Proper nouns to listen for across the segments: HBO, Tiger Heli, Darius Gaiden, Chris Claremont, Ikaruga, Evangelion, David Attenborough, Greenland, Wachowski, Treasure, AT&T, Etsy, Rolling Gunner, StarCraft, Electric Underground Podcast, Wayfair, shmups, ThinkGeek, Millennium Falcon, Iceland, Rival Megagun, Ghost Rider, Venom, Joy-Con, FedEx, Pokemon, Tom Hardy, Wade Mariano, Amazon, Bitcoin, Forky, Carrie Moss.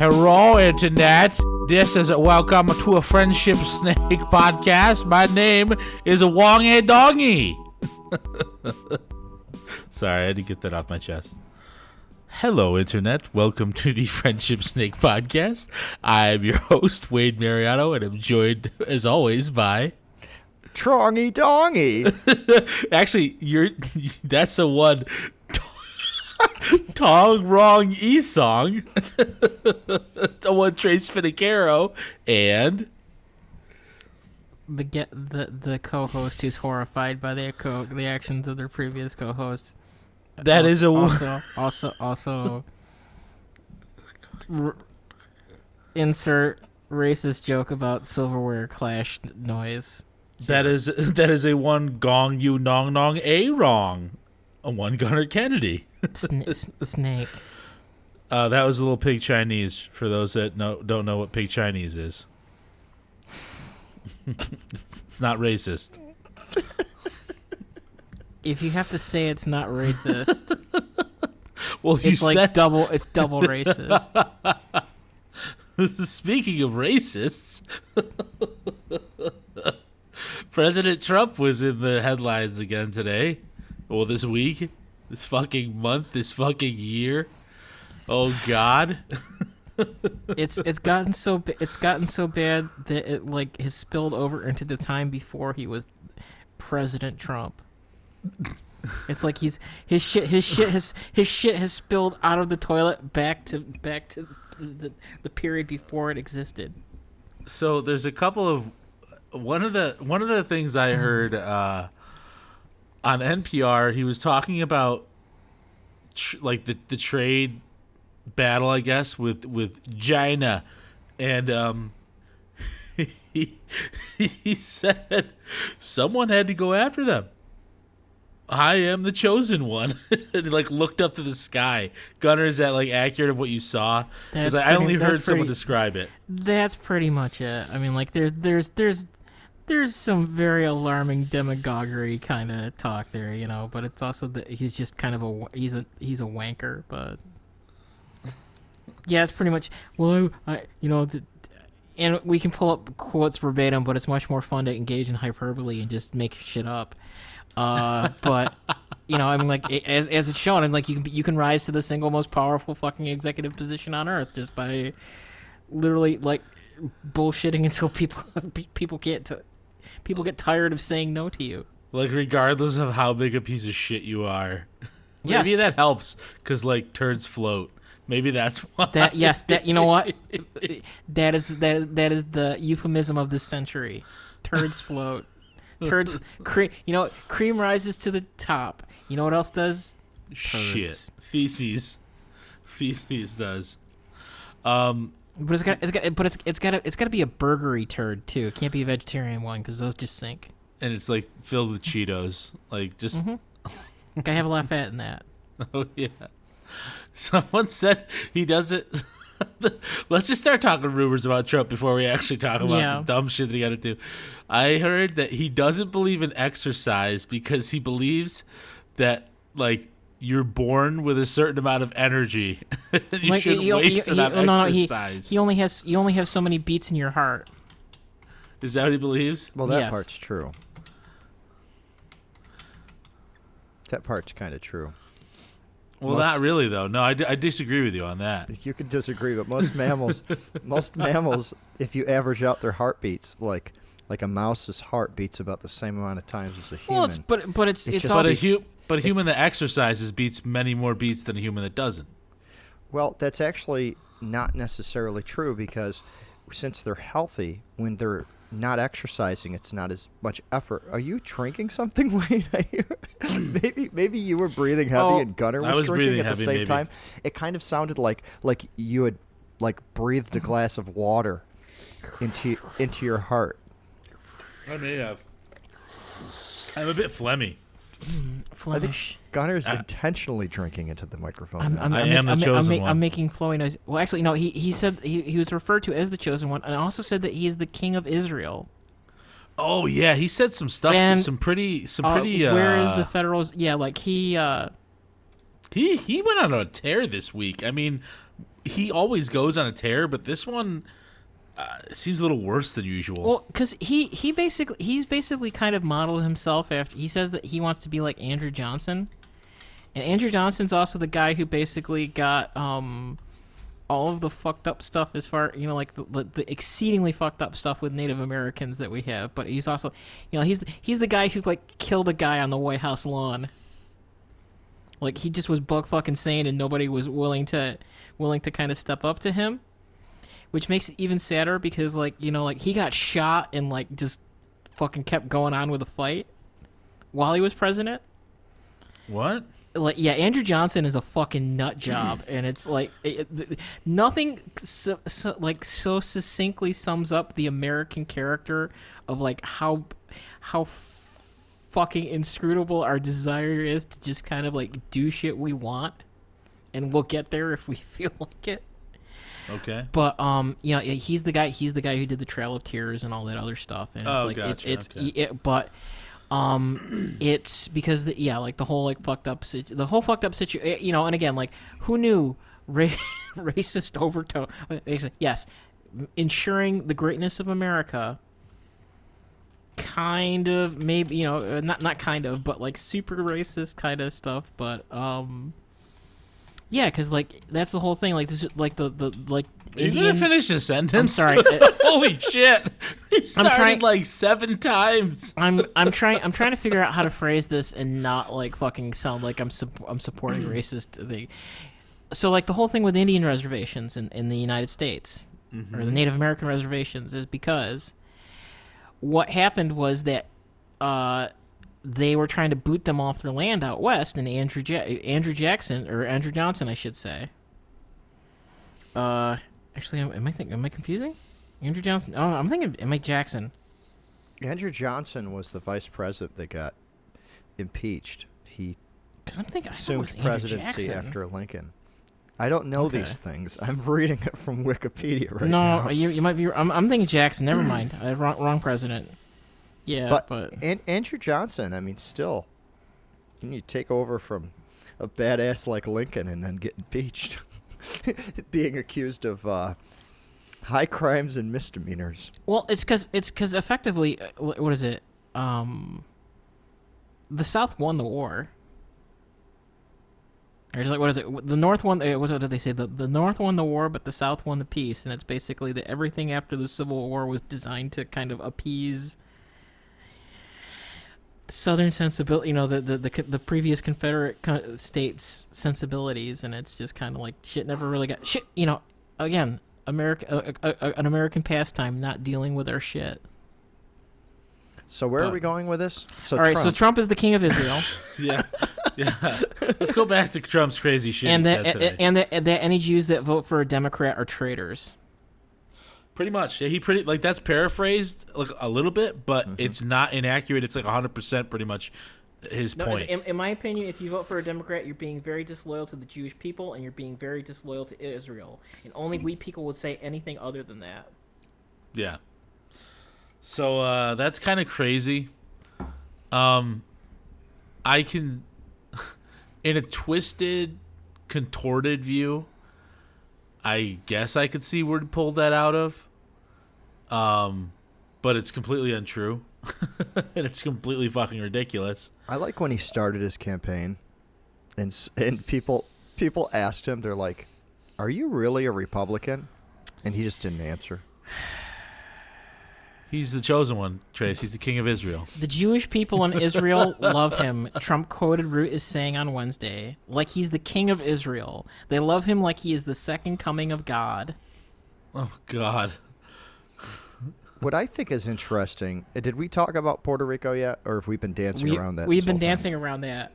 Hello, Internet. This is a welcome to a Friendship Snake podcast. My name is Wong A Dongy. Sorry, I had to get that off my chest. Hello, Internet. Welcome to the Friendship Snake podcast. I'm your host, Wade Mariano, and I'm joined, as always, by... Trongy Dongy. Actually, that's the one... Tong Wrong E Song. The one Trace Finicaro and the co-host who's horrified by the actions of their previous co-host. That also, is a also insert racist joke about silverware clash noise. That is a one gong you nong nong a wrong. A one Gunnar Kennedy. Snake. That was a little pig Chinese for those that don't know what pig Chinese is. It's not racist. If you have to say it's not racist, well, it's like it's double racist. Speaking of racists, President Trump was in the headlines again today. Well, this week. This fucking month, this fucking year, oh God! it's gotten so bad that it like has spilled over into the time before he was President Trump. It's like his shit has spilled out of the toilet back to the period before it existed. So there's a couple of one of the things I heard. On NPR, he was talking about the trade battle, I guess, with China, and he said someone had to go after them. I am the chosen one. And he looked up to the sky. Gunnar, is that accurate of what you saw? Because I only heard someone describe it. That's pretty much it. I mean, there's some very alarming demagoguery kind of talk there, you know, but it's also that he's just kind of he's a wanker, but yeah, it's pretty much, well, and we can pull up quotes verbatim, but it's much more fun to engage in hyperbole and just make shit up. But you know, I mean, as it's shown, I'm you can rise to the single most powerful fucking executive position on earth just by literally bullshitting until people can't. People get tired of saying no to you. Regardless of how big a piece of shit you are. Yes. Maybe that helps, because, turds float. Maybe that's why. You know what? That is the euphemism of this century. Turds float. Turds, cream rises to the top. You know what else does? Turds. Shit. Feces does. But it's got to be a burgery turd too. It can't be a vegetarian one because those just sink. And it's filled with Cheetos, just. Mm-hmm. I have a lot of fat in that. Oh yeah. Someone said he doesn't. Let's just start talking rumors about Trump before we actually talk about the dumb shit that he got to do. I heard that he doesn't believe in exercise because he believes that you're born with a certain amount of energy. You shouldn't waste it on exercise. You only have so many beats in your heart. Is that what he believes? Well, that part's true. That part's kind of true. Well, not really, though. No, I disagree with you on that. You could disagree, but most mammals, if you average out their heartbeats, like a mouse's heart beats about the same amount of times as a human. Well, But a human that exercises beats many more beats than a human that doesn't. Well, that's actually not necessarily true because since they're healthy, when they're not exercising, it's not as much effort. Are you drinking something, Wayne? Maybe you were breathing heavy and Gunnar was drinking at the same time. It kind of sounded like you had breathed a glass of water into your heart. I may have. I'm a bit phlegmy. I think Gunner's intentionally drinking into the microphone. I am the chosen one. I'm making flowy noise. Well, actually, no. He said he was referred to as the chosen one, and also said that he is the king of Israel. Oh yeah, he said some stuff. And, some pretty. Where is the federals? Yeah, he went on a tear this week. I mean, he always goes on a tear, but this one seems a little worse than usual. Well, because he's basically kind of modeled himself after. He says that he wants to be like Andrew Johnson, and Andrew Johnson's also the guy who basically got all of the fucked up stuff as far, you know, like the exceedingly fucked up stuff with Native Americans that we have. But he's also, you know, he's the guy who like killed a guy on the White House lawn. Like, he just was bug fucking sane, and nobody was willing to kind of step up to him, which makes it even sadder because, like, you know, like, he got shot and like just fucking kept going on with the fight while he was president. What? Like, yeah, Andrew Johnson is a fucking nut job, and it's like nothing so succinctly sums up the American character of like how fucking inscrutable our desire is to just kind of like do shit we want, and we'll get there if we feel like it. Okay. But you know, he's the guy who did the Trail of Tears and all that other stuff, and it's it's because the whole fucked up situation, you know. And again, like, who knew racist overtone? Yes, ensuring the greatness of America. Kind of, maybe, you know, not kind of, but like super racist kind of stuff. But yeah, because like that's the whole thing. Like this, like the like. Indian... You didn't finish the sentence. I'm sorry. Holy shit! You started like 7 times. I'm trying to figure out how to phrase this and not like fucking sound like I'm supporting racist thing. So like the whole thing with Indian reservations in the United States, mm-hmm. or the Native American reservations, is because. What happened was that they were trying to boot them off their land out west, and Andrew Johnson, I should say. Actually, am I confusing? Andrew Johnson? Oh, I'm thinking of Mike Jackson. Andrew Johnson was the vice president that got impeached. He assumed presidency after Lincoln. I don't know these things. I'm reading it from Wikipedia now. No, you might be. I'm thinking Jackson. Never mind. Wrong president. Yeah, but Andrew Johnson. I mean, still, you take over from a badass like Lincoln and then get impeached, being accused of high crimes and misdemeanors. Well, it's because effectively, what is it? The South won the war. Or just like, what is it? The North won. What did they say? The North won the war, but the South won the peace. And it's basically that everything after the Civil War was designed to kind of appease Southern sensibility. You know, the previous Confederate states' sensibilities. And it's just kind of like shit never really got shit. You know, again, America, an American pastime, not dealing with our shit. So where are we going with this? So all right. Trump. So Trump is the king of Israel. Yeah. Yeah, let's go back to Trump's crazy shit. And that any Jews that vote for a Democrat are traitors. Pretty much, yeah, that's paraphrased like a little bit, but mm-hmm. it's not inaccurate. It's like 100% pretty much his point. In my opinion, if you vote for a Democrat, you're being very disloyal to the Jewish people, and you're being very disloyal to Israel. And only we people would say anything other than that. Yeah. So that's kind of crazy. I can. In a twisted, contorted view, I guess I could see where to pull that out of. But it's completely untrue. And it's completely fucking ridiculous. I like when he started his campaign and people asked him, they're like, "Are you really a Republican?" And he just didn't answer. He's the chosen one, Trace. He's the king of Israel. The Jewish people in Israel love him. Trump quoted Root as saying on Wednesday, like he's the king of Israel. They love him like he is the second coming of God. Oh, God. What I think is interesting, did we talk about Puerto Rico yet? Or have we been dancing around that? We've been dancing around that.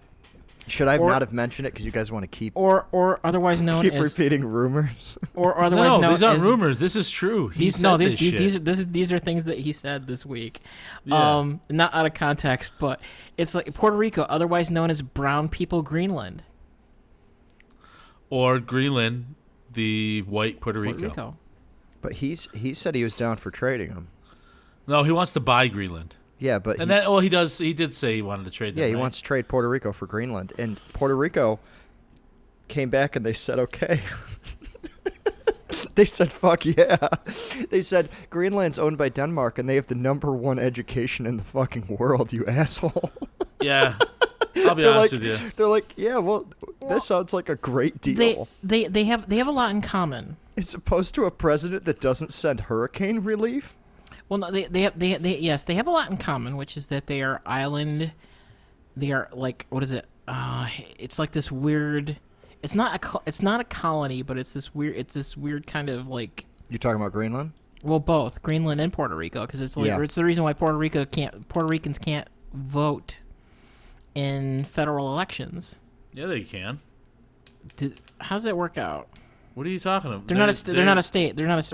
Should I not have mentioned it because you guys want to keep... Or otherwise known keep as... Keep repeating rumors. Or otherwise known as... No, these aren't rumors. This is true. These are things that he said this week. Yeah. Not out of context, but it's like Puerto Rico, otherwise known as brown people Greenland. Or Greenland, the white Puerto Rico. But he said he was down for trading them. No, he wants to buy Greenland. Yeah, but he did say he wanted to trade. Yeah, he wants to trade Puerto Rico for Greenland, and Puerto Rico came back and they said okay. They said, fuck yeah. They said, Greenland's owned by Denmark, and they have the #1 education in the fucking world, you asshole. Yeah. I'll be honest with you. They're like, yeah, well, this sounds like a great deal. They have a lot in common. As opposed to a president that doesn't send hurricane relief? Well, no, they have a lot in common, which is that they are island. They are like, what is it? It's like this weird. It's not a colony, but it's this weird. It's this weird kind of like. You're talking about Greenland? Well, both Greenland and Puerto Rico, because it's like it's the reason why Puerto Ricans can't vote in federal elections. Yeah, they can. How's that work out? What are you talking about? They're not a state. They're not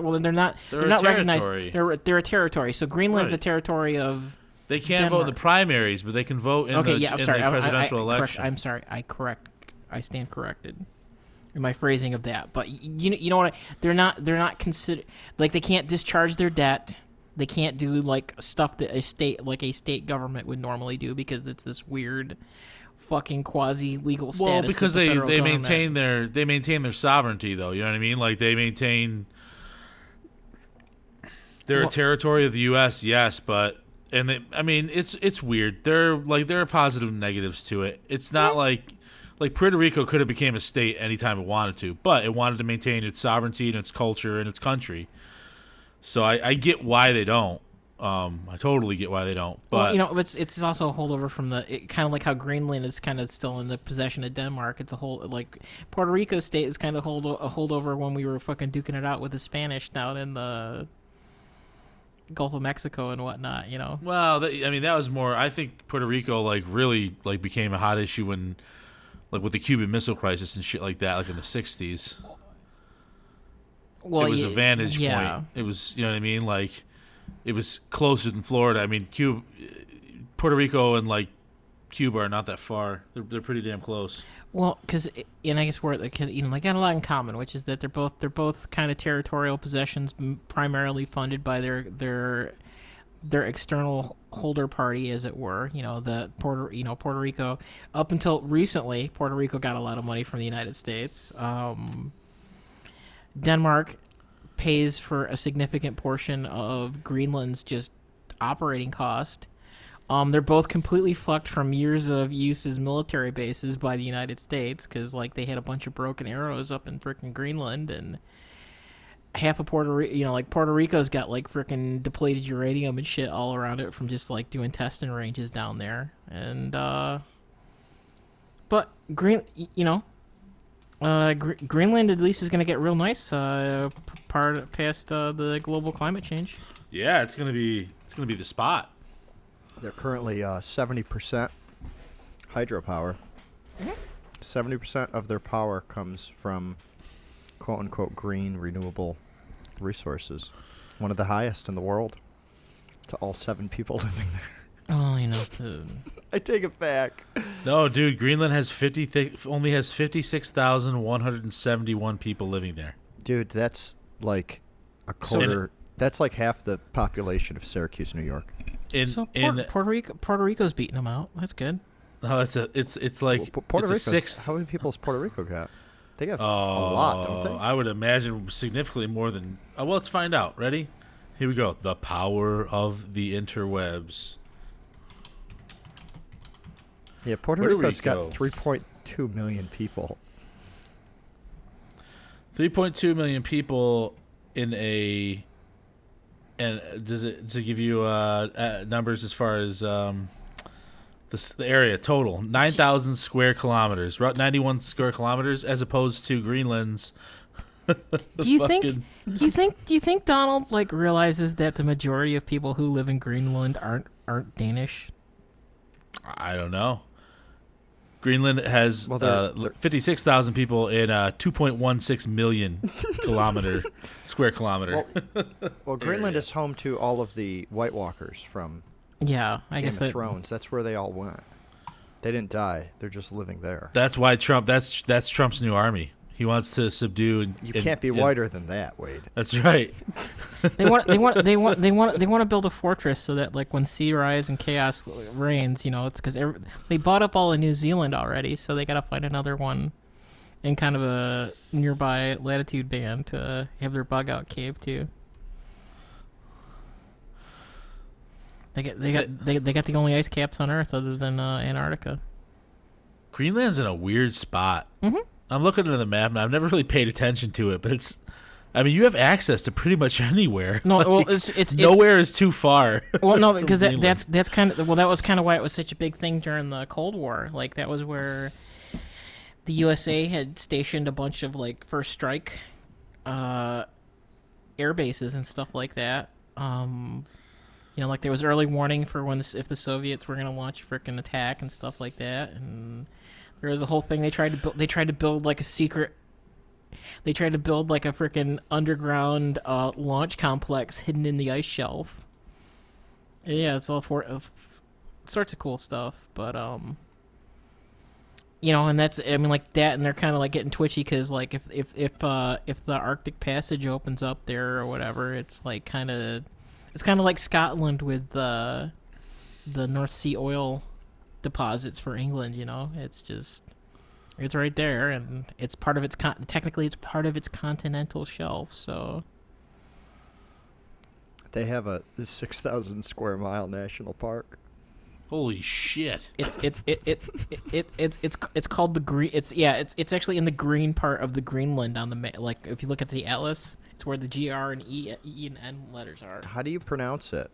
recognized. They're a territory. So Greenland's a territory of. They can't vote in the primaries, but they can vote in the presidential election. I stand corrected in my phrasing of that. But you know what? They're not considered. Like, they can't discharge their debt. They can't do like stuff that a state government would normally do, because it's this weird fucking quasi legal status. Well, because they maintain their sovereignty, though. You know what I mean? Like, they maintain they're a territory of the U.S. Yes, but it's weird. They're like, there are positive and negatives to it. It's not like Puerto Rico could have became a state anytime it wanted to, but it wanted to maintain its sovereignty and its culture and its country. So I get why they don't. I totally get why they don't. But it's also a holdover from kind of like how Greenland is kind of still in the possession of Denmark. It's a whole, like, Puerto Rico state is kind of a holdover when we were fucking duking it out with the Spanish down in the Gulf of Mexico and whatnot. You know. Well, that was more. I think Puerto Rico like really like became a hot issue when like with the Cuban Missile Crisis and shit like that, like in the 60s. Well, it was a vantage point. It was, you know what I mean? Like, it was closer than Florida. I mean, Puerto Rico and, like, Cuba are not that far. They're pretty damn close. Well, because, and I guess we're, like, you know, they got a lot in common, which is that they're both kind of territorial possessions, primarily funded by their external holder party, as it were. You know, Puerto Rico, up until recently, Puerto Rico got a lot of money from the United States. Denmark pays for a significant portion of Greenland's just operating cost. They're both completely fucked from years of use as military bases by the United States, because like they had a bunch of broken arrows up in frickin' Greenland, and half of Puerto Rico's got like frickin' depleted uranium and shit all around it from just like doing testing ranges down there. And but Greenland at least is going to get real nice past the global climate change. Yeah, it's going to be the spot. They're currently 70% hydropower. Mm-hmm. 70% of their power comes from quote unquote green renewable resources. One of the highest in the world to all 7 people living there. Oh, you know. I take it back. No, dude, Greenland only has 56,171 people living there. Dude, that's like a quarter. That's like half the population of Syracuse, New York. Puerto Rico's beating them out. That's good. No, it's a sixth. How many people has Puerto Rico got? They got a lot, don't they? I would imagine significantly more than. Well, let's find out. Ready? Here we go. The power of the interwebs. Yeah, Puerto Rico's got 3.2 million people. 3.2 million people in a... And does it give you numbers as far as the area total? 9,000 square kilometers. Route 91 square kilometers, as opposed to Greenland's... Do you think Donald like realizes that the majority of people who live in Greenland aren't Danish? I don't know. Greenland has 56,000 people in 2.16 million square kilometer. Well, Greenland is home to all of the White Walkers from Game of Thrones. That's where they all went. They didn't die. They're just living there. That's why Trump. That's Trump's new army. He wants to subdue. You can't be whiter than that, Wade. That's right. They want to build a fortress so that like when sea rise and chaos reigns, you know, it's because they bought up all of New Zealand already, so they got to find another one in kind of a nearby latitude band to have their bug out cave too. They got the only ice caps on Earth other than Antarctica. Greenland's in a weird spot. Mm-hmm. I'm looking at the map and I've never really paid attention to it, but it's. I mean, you have access to pretty much anywhere. No, like, well, it's nowhere is too far. Well, no, because that's kind of that was kind of why it was such a big thing during the Cold War. Like that was where the USA had stationed a bunch of like first strike air bases and stuff like that. You know, like there was early warning for when if the Soviets were going to launch a frickin' attack and stuff like that. And there was a whole thing they tried to build like a secret. They tried to build like a freaking underground launch complex hidden in the ice shelf. And yeah, it's all for sorts of cool stuff, but you know, and that's I mean like that, and they're kind of like getting twitchy because like if the Arctic Passage opens up there or whatever, it's kind of like Scotland with the North Sea oil deposits for England. You know, it's right there, and it's part of its technically it's part of its continental shelf. So they have a 6,000 square mile national park. Holy shit! It's called the green. It's actually in the green part of the Greenland on the like if you look at the atlas, it's where the GR and E and N letters are. How do you pronounce it?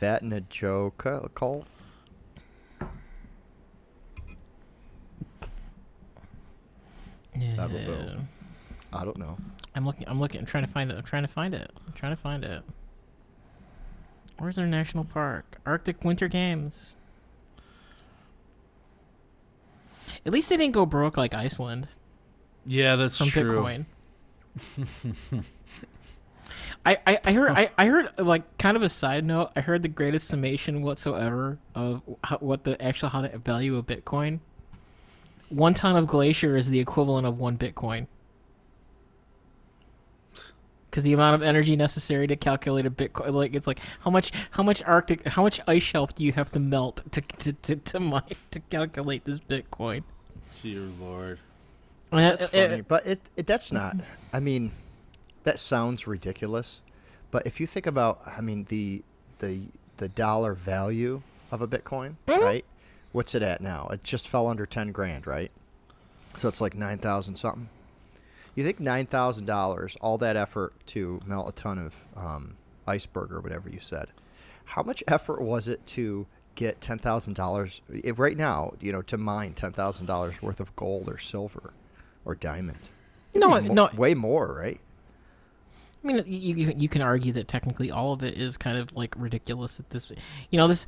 Vatnajökull. Yeah. I don't know. I'm looking. I'm trying to find it. Where's their national park? Arctic Winter Games. At least they didn't go broke like Iceland. Yeah, that's true. From Bitcoin. I heard like kind of a side note. I heard the greatest summation whatsoever of how the value of Bitcoin. 1 ton of glacier is the equivalent of 1 Bitcoin. Because the amount of energy necessary to calculate a Bitcoin, like it's like how much ice shelf do you have to melt to calculate this Bitcoin? Dear Lord, that's funny, but that's not. I mean, that sounds ridiculous, but if you think about, I mean, the dollar value of a Bitcoin, mm-hmm. right? What's it at now? It just fell under 10 grand, right? So it's like 9,000 something. You think $9,000, all that effort to melt a ton of iceberg or whatever you said. How much effort was it to get $10,000? If right now, you know, to mine $10,000 worth of gold or silver or diamond. No, way more, right? I mean, you can argue that technically all of it is kind of like ridiculous at this. You know, This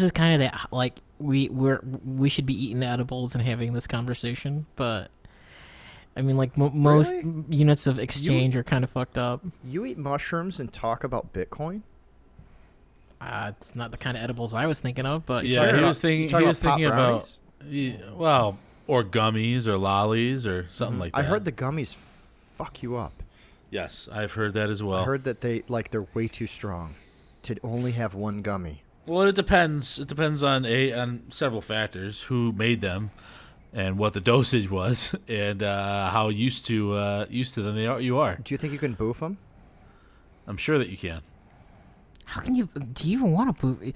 is kind of that, like, we should be eating edibles and having this conversation, but, I mean, like, most units of exchange are kind of fucked up. You eat mushrooms and talk about Bitcoin? It's not the kind of edibles I was thinking of, but... Yeah, sure. He was thinking about... Yeah, well, or gummies or lollies or something like that. I heard the gummies fuck you up. Yes, I've heard that as well. I heard that they're way too strong to only have one gummy. Well, it depends. It depends on several factors: who made them, and what the dosage was, and how used to them you are. Do you think you can boof them? I'm sure that you can. How can you? Do you even want to boof?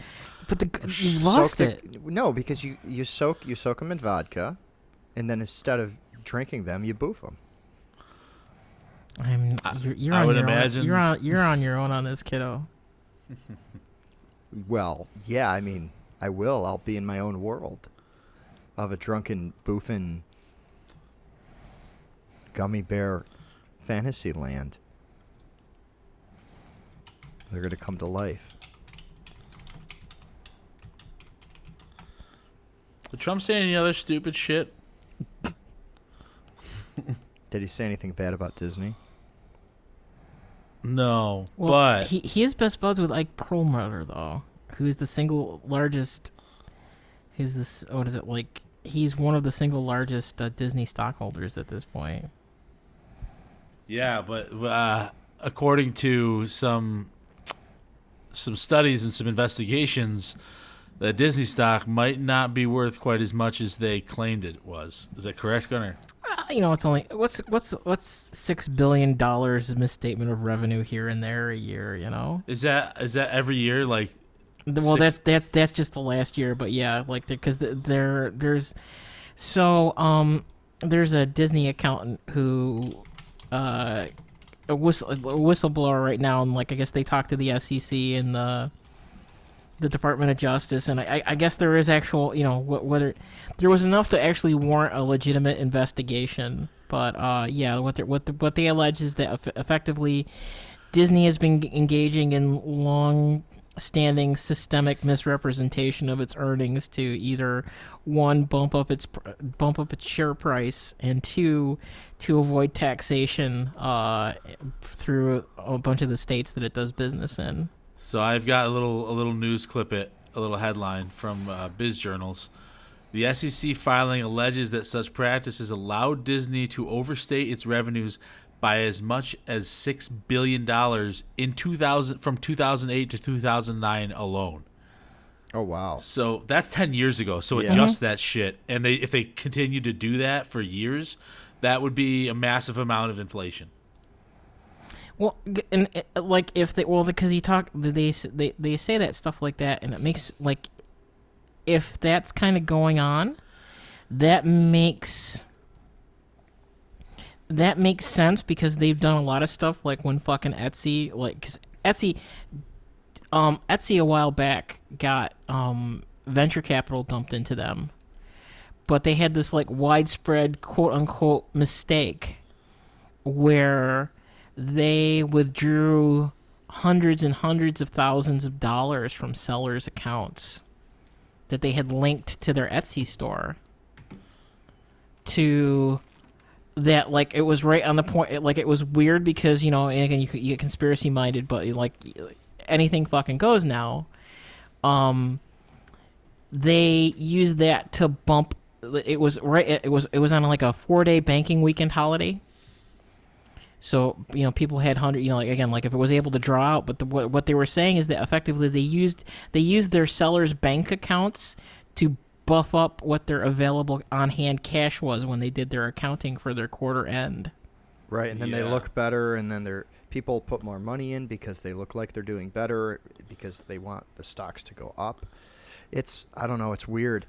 But you lost it. No, because you soak them in vodka, and then instead of drinking them, you boof them. You're on your own on this, kiddo. Well, yeah, I mean, I will. I'll be in my own world of a drunken, boofing, gummy bear fantasy land. They're going to come to life. Did Trump say any other stupid shit? Did he say anything bad about Disney? No, well, but... He is best buds with Ike Perlmutter, though, who is the single largest... He's one of the single largest Disney stockholders at this point. Yeah, but according to some studies and some investigations, the Disney stock might not be worth quite as much as they claimed it was. Is that correct, Gunnar? you know, it's only what's $6 billion misstatement of revenue here and there a year, you know? Is that every year, like? Well, that's just the last year, but yeah, like, because there's a Disney accountant who a whistleblower right now, and like I guess they talked to the SEC and the Department of Justice, and I guess there is actual, you know, whether there was enough to actually warrant a legitimate investigation, but yeah, what they allege is that effectively Disney has been engaging in long-standing systemic misrepresentation of its earnings to either one, bump up its share price, and two, to avoid taxation through a bunch of the states that it does business in. So I've got a little news clip, a little headline from Biz Journals. The SEC filing alleges that such practices allowed Disney to overstate its revenues by as much as $6 billion from 2008 to 2009 alone. Oh, wow. So that's 10 years ago. So adjust that shit. And if they continue to do that for years, that would be a massive amount of inflation. Well, and like if they, well, because they say that stuff like that, and it makes, like, if that's kind of going on, that makes sense, because they've done a lot of stuff, like when fucking Etsy, like, because Etsy a while back got venture capital dumped into them, but they had this like widespread quote unquote mistake where they withdrew hundreds and hundreds of thousands of dollars from sellers' accounts that they had linked to their Etsy store. To that, like, it was right on the point. Like, it was weird because, you know, and again, you get conspiracy minded, but like anything fucking goes now. They used that to bump. It was right. It was on like a 4-day banking weekend holiday. So, you know, people had if it was able to draw out, but what they were saying is that effectively they used their sellers' bank accounts to buff up what their available on-hand cash was when they did their accounting for their quarter end. Right, and then they look better, and then their people put more money in because they look like they're doing better because they want the stocks to go up. It's, I don't know, it's weird.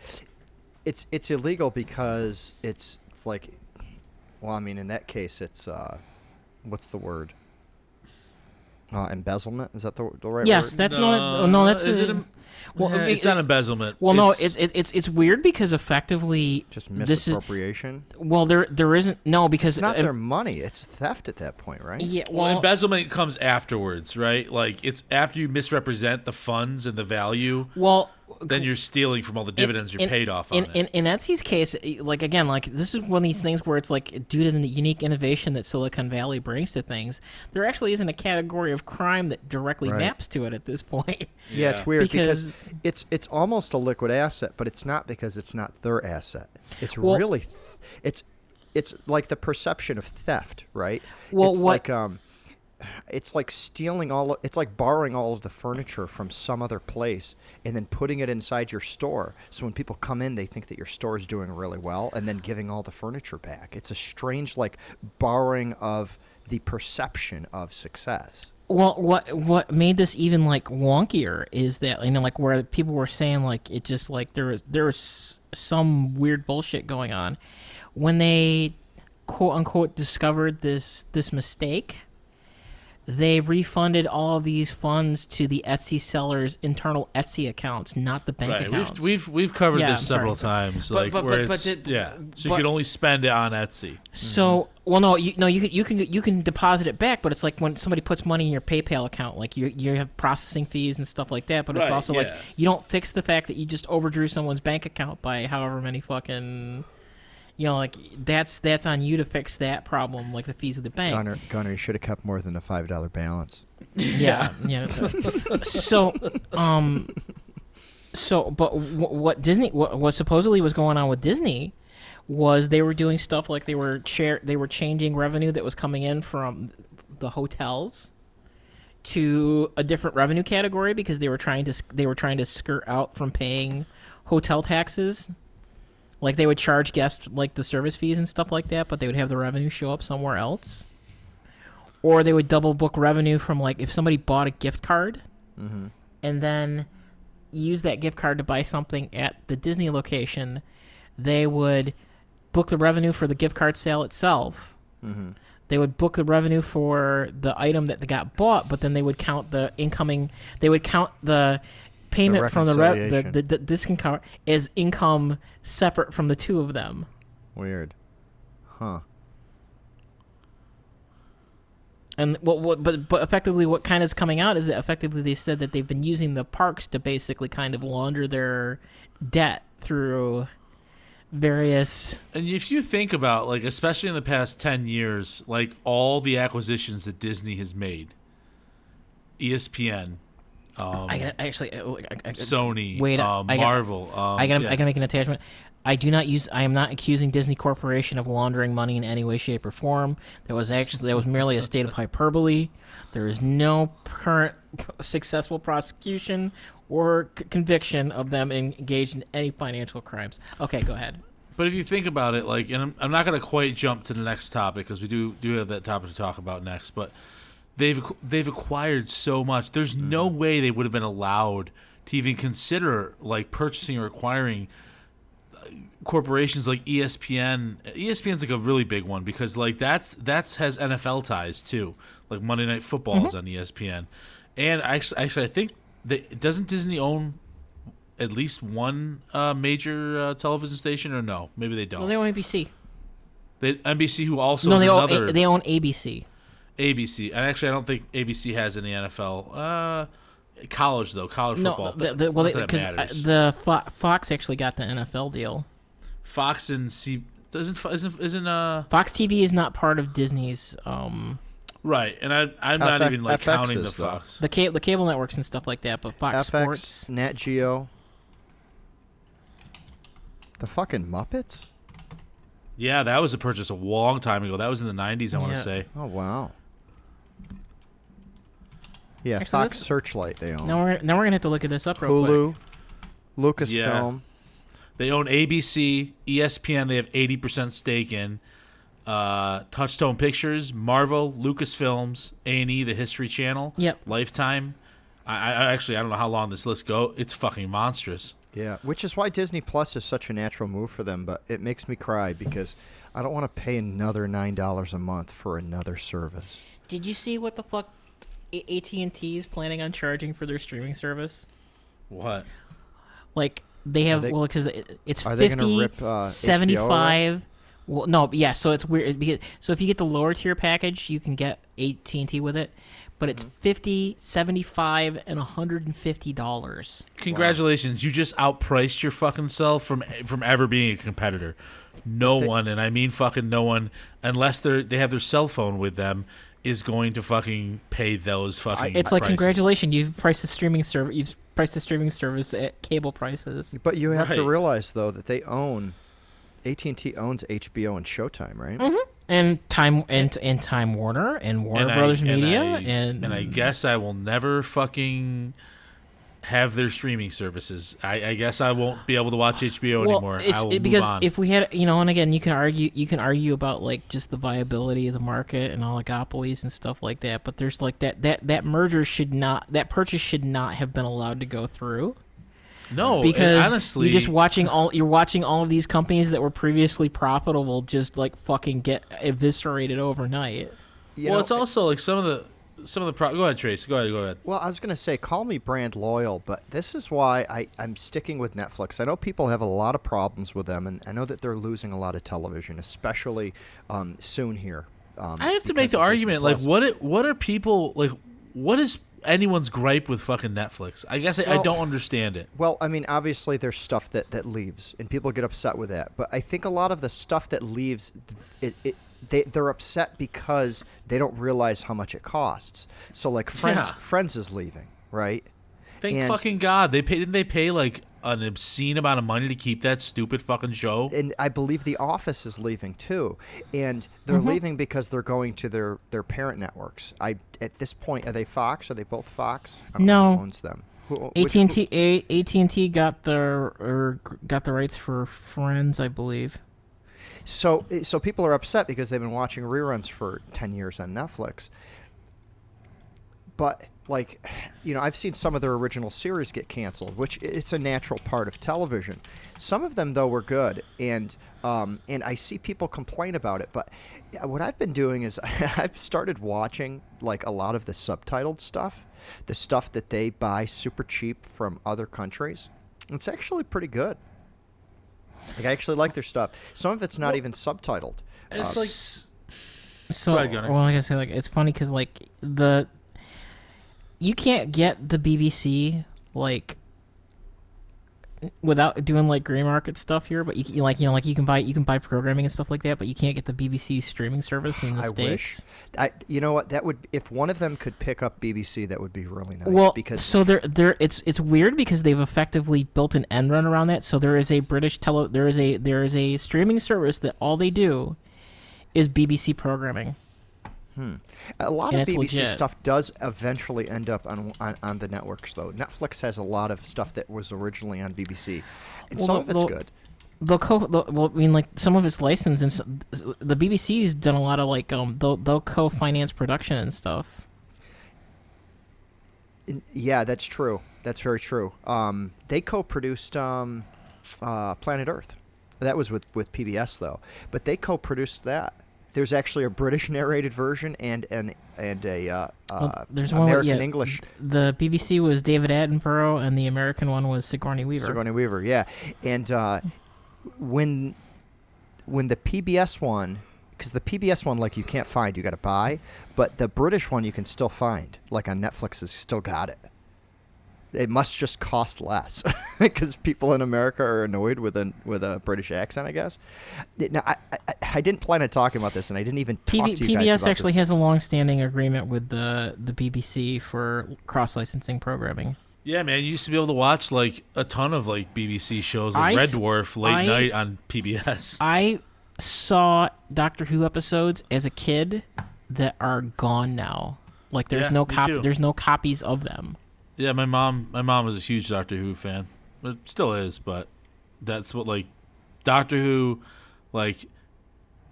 It's illegal because it's like, well, I mean, in that case, it's... what's the word? Embezzlement? Is that the right word? Yes, that's not... No, that's... it's not embezzlement. Well, no, it's weird because effectively... Just misappropriation? There isn't... No, because... It's not their money. It's theft at that point, right? Yeah, well, embezzlement comes afterwards, right? Like, it's after you misrepresent the funds and the value. Well... Then you're stealing from all the dividends you're paid off on. In Etsy's case, like, again, like, this is one of these things where it's like, due to the unique innovation that Silicon Valley brings to things, there actually isn't a category of crime that directly maps to it at this point. Yeah, it's weird because it's almost a liquid asset, but it's not because it's not their asset. It's it's like the perception of theft, right? Well, it's like it's like stealing it's like borrowing all of the furniture from some other place and then putting it inside your store. So when people come in, they think that your store is doing really well and then giving all the furniture back. It's a strange, like, borrowing of the perception of success. Well, what made this even, like, wonkier is that, you know, like, where people were saying, like, it just, like, there was some weird bullshit going on. When they, quote unquote, discovered this mistake, they refunded all of these funds to the Etsy sellers' internal Etsy accounts, not the bank accounts. We've covered this several times, So you can only spend it on Etsy. So, you can deposit it back, but it's like when somebody puts money in your PayPal account, like you have processing fees and stuff like that. But it's also like you don't fix the fact that you just overdrew someone's bank account by however many fucking. You know, like, that's on you to fix that problem, like the fees with the bank. Gunnar, you should have kept more than a $5 balance. Yeah. But what supposedly was going on with Disney was they were doing stuff like they were changing revenue that was coming in from the hotels to a different revenue category because they were trying to skirt out from paying hotel taxes. Like, they would charge guests, like, the service fees and stuff like that, but they would have the revenue show up somewhere else. Or they would double book revenue from, like, if somebody bought a gift card, mm-hmm. and then use that gift card to buy something at the Disney location, they would book the revenue for the gift card sale itself. Mm-hmm. They would book the revenue for the item that they got bought, but then they would count the incoming... They would count the... payment the from the discount card is income separate from the two of them. Weird, huh? And but effectively, what kind is coming out is that effectively they said that they've been using the parks to basically kind of launder their debt through various. And if you think about, like, especially in the past 10 years, like all the acquisitions that Disney has made, ESPN. Sony, wait, Marvel. I gotta make an attachment. I am not accusing Disney Corporation of laundering money in any way, shape, or form. That was merely a state of hyperbole. There is no current successful prosecution or conviction of them engaged in any financial crimes. Okay, go ahead. But if you think about it, like, and I'm not gonna quite jump to the next topic because we do have that topic to talk about next, but. They've acquired so much. There's no way they would have been allowed to even consider, like, purchasing or acquiring corporations like ESPN. ESPN's like a really big one because, like, that's has NFL ties too. Like Monday Night Football is on ESPN, and actually I think doesn't Disney own at least one major television station, or no? Maybe they don't. Well, they own NBC. NBC, who also no, they own ABC. ABC, and actually, I don't think ABC has any NFL. College though, college football. No, because the Fox actually got the NFL deal. Fox and Fox TV is not part of Disney's. Right, and I'm not even like FX counting the Fox, the cable networks and stuff like that, but Fox FX, Sports, Nat Geo, the fucking Muppets. Yeah, that was a purchase a long time ago. That was in the 90s, I want to say. Oh wow. Yeah, actually, Fox Searchlight they own. Now we're gonna have to look at this up real quick. Hulu, Lucasfilm. Yeah. They own ABC, ESPN. They have 80% stake in Touchstone Pictures, Marvel, Lucasfilms, A&E, the History Channel. Yep. Lifetime. I don't know how long this list go. It's fucking monstrous. Yeah, which is why Disney Plus is such a natural move for them, but it makes me cry because I don't want to pay another $9 a month for another service. Did you see what the fuck AT&T is planning on charging for their streaming service? What? Like, they have, because it's $50, rip, $75. Well, no, yeah, so it's weird. So if you get the lower tier package, you can get AT&T with it. But it's $50, $75, and $150. Congratulations. Wow. You just outpriced your fucking self from ever being a competitor. No one, and I mean fucking no one, unless they have their cell phone with them, is going to fucking pay those fucking prices. It's like, congratulations, you've priced the streaming service at cable prices. But you have to realize, though, that they own... AT&T owns HBO and Showtime, right? Mm-hmm. And Time Warner and Warner Brothers Media. And I guess I will never fucking have their streaming services. I guess I won't be able to watch HBO anymore. Because if we had, and again, you can argue about, like, just the viability of the market and oligopolies and stuff like that. But there's, like, that purchase should not have been allowed to go through. No, because honestly, you're watching all of these companies that were previously profitable just, like, fucking get eviscerated overnight. It's also like some of the go ahead, Trace. Go ahead. Well, I was gonna say, call me brand loyal, but this is why I'm sticking with Netflix. I know people have a lot of problems with them, and I know that they're losing a lot of television, especially soon here. I have to make the argument, like, what are people like? What is anyone's gripe with fucking Netflix? I guess I don't understand it. Well, I mean, obviously there's stuff that leaves, and people get upset with that. But I think a lot of the stuff that leaves, they're upset because they don't realize how much it costs. So, like, Friends is leaving, right? Thank fucking God. Didn't they pay, like, an obscene amount of money to keep that stupid fucking show? And I believe The Office is leaving, too. And they're leaving because they're going to their parent networks. At this point, are they Fox? Are they both Fox? I don't know who owns them. AT&T got the rights for Friends, I believe. So people are upset because they've been watching reruns for 10 years on Netflix. But, like, you know, I've seen some of their original series get canceled, which it's a natural part of television. Some of them, though, were good, and I see people complain about it. But what I've been doing is I've started watching, like, a lot of the subtitled stuff, the stuff that they buy super cheap from other countries. It's actually pretty good. Like, I actually like their stuff. Some of it's not even subtitled. It's like... So, well, like I say, like, it's funny because, like, the... You can't get the BBC, like, without doing, like, gray market stuff here, but you like, you know, like, you can buy programming and stuff like that, but you can't get the BBC streaming service in the States. I wish. You know what? That would, if one of them could pick up BBC, that would be really nice. Well, because so they're it's weird because they've effectively built an end run around that. So there is a British there is a streaming service that all they do is BBC programming. A lot of BBC stuff does eventually end up on the networks, though. Netflix has a lot of stuff that was originally on BBC, and some of it's good. Well, I mean, like, some of it's licensed, and the BBC's done a lot of, like, they'll co-finance production and stuff. Yeah, that's true. That's very true. They co-produced Planet Earth. That was with PBS, though. But they co-produced that. There's actually a British narrated version and there's one American with, English. The BBC was David Attenborough, and the American one was Sigourney Weaver. Sigourney Weaver, yeah. And when the PBS one, because the PBS one, like, you can't find, you got to buy, but the British one you can still find. Like, on Netflix, it's still got it. It must just cost less because people in America are annoyed with a British accent, I guess. Now, I didn't plan on talking about this, and I didn't even talk to you guys about this. PBS actually has a long-standing agreement with the BBC for cross-licensing programming. Yeah, man, you used to be able to watch, like, a ton of, like, BBC shows, like Red Dwarf late night on PBS. I saw Doctor Who episodes as a kid that are gone now. Like, there's no copies of them. Yeah, my mom was a huge Doctor Who fan. It still is, but that's what, like, Doctor Who, like,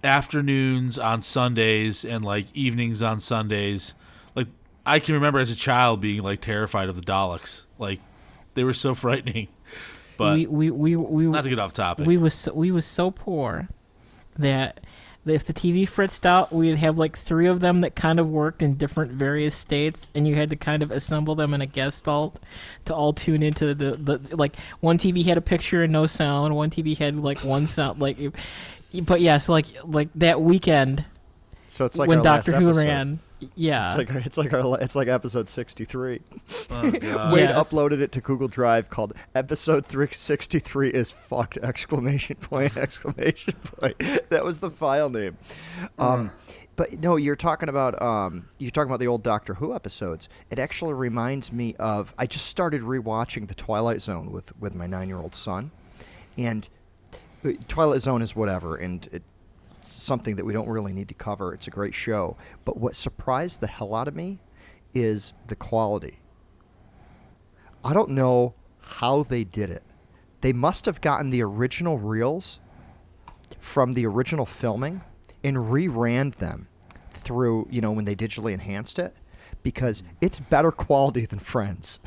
afternoons on Sundays and, like, evenings on Sundays. Like, I can remember as a child being, like, terrified of the Daleks. Like, they were so frightening. But we not to get off topic. We was so poor that if the TV fritzed out, we'd have, like, three of them that kind of worked in different various states, and you had to kind of assemble them in a gestalt to all tune into the like, one TV had a picture and no sound, one TV had, like, one sound, like, but yeah, so, like that weekend. So it's like when Doctor Who ran. Yeah, it's like episode 63. Oh, Wade uploaded it to Google Drive called "Episode 363 is fucked!" Exclamation point! Exclamation point! That was the file name. But no, you're talking about the old Doctor Who episodes. It actually reminds me of, I just started rewatching the Twilight Zone with my 9-year-old son, and Twilight Zone is whatever, and it. Something that we don't really need to cover. It's a great show, but what surprised the hell out of me is the quality. I don't know how they did it. They must have gotten the original reels from the original filming and reran them through, you know, when they digitally enhanced it, because it's better quality than Friends.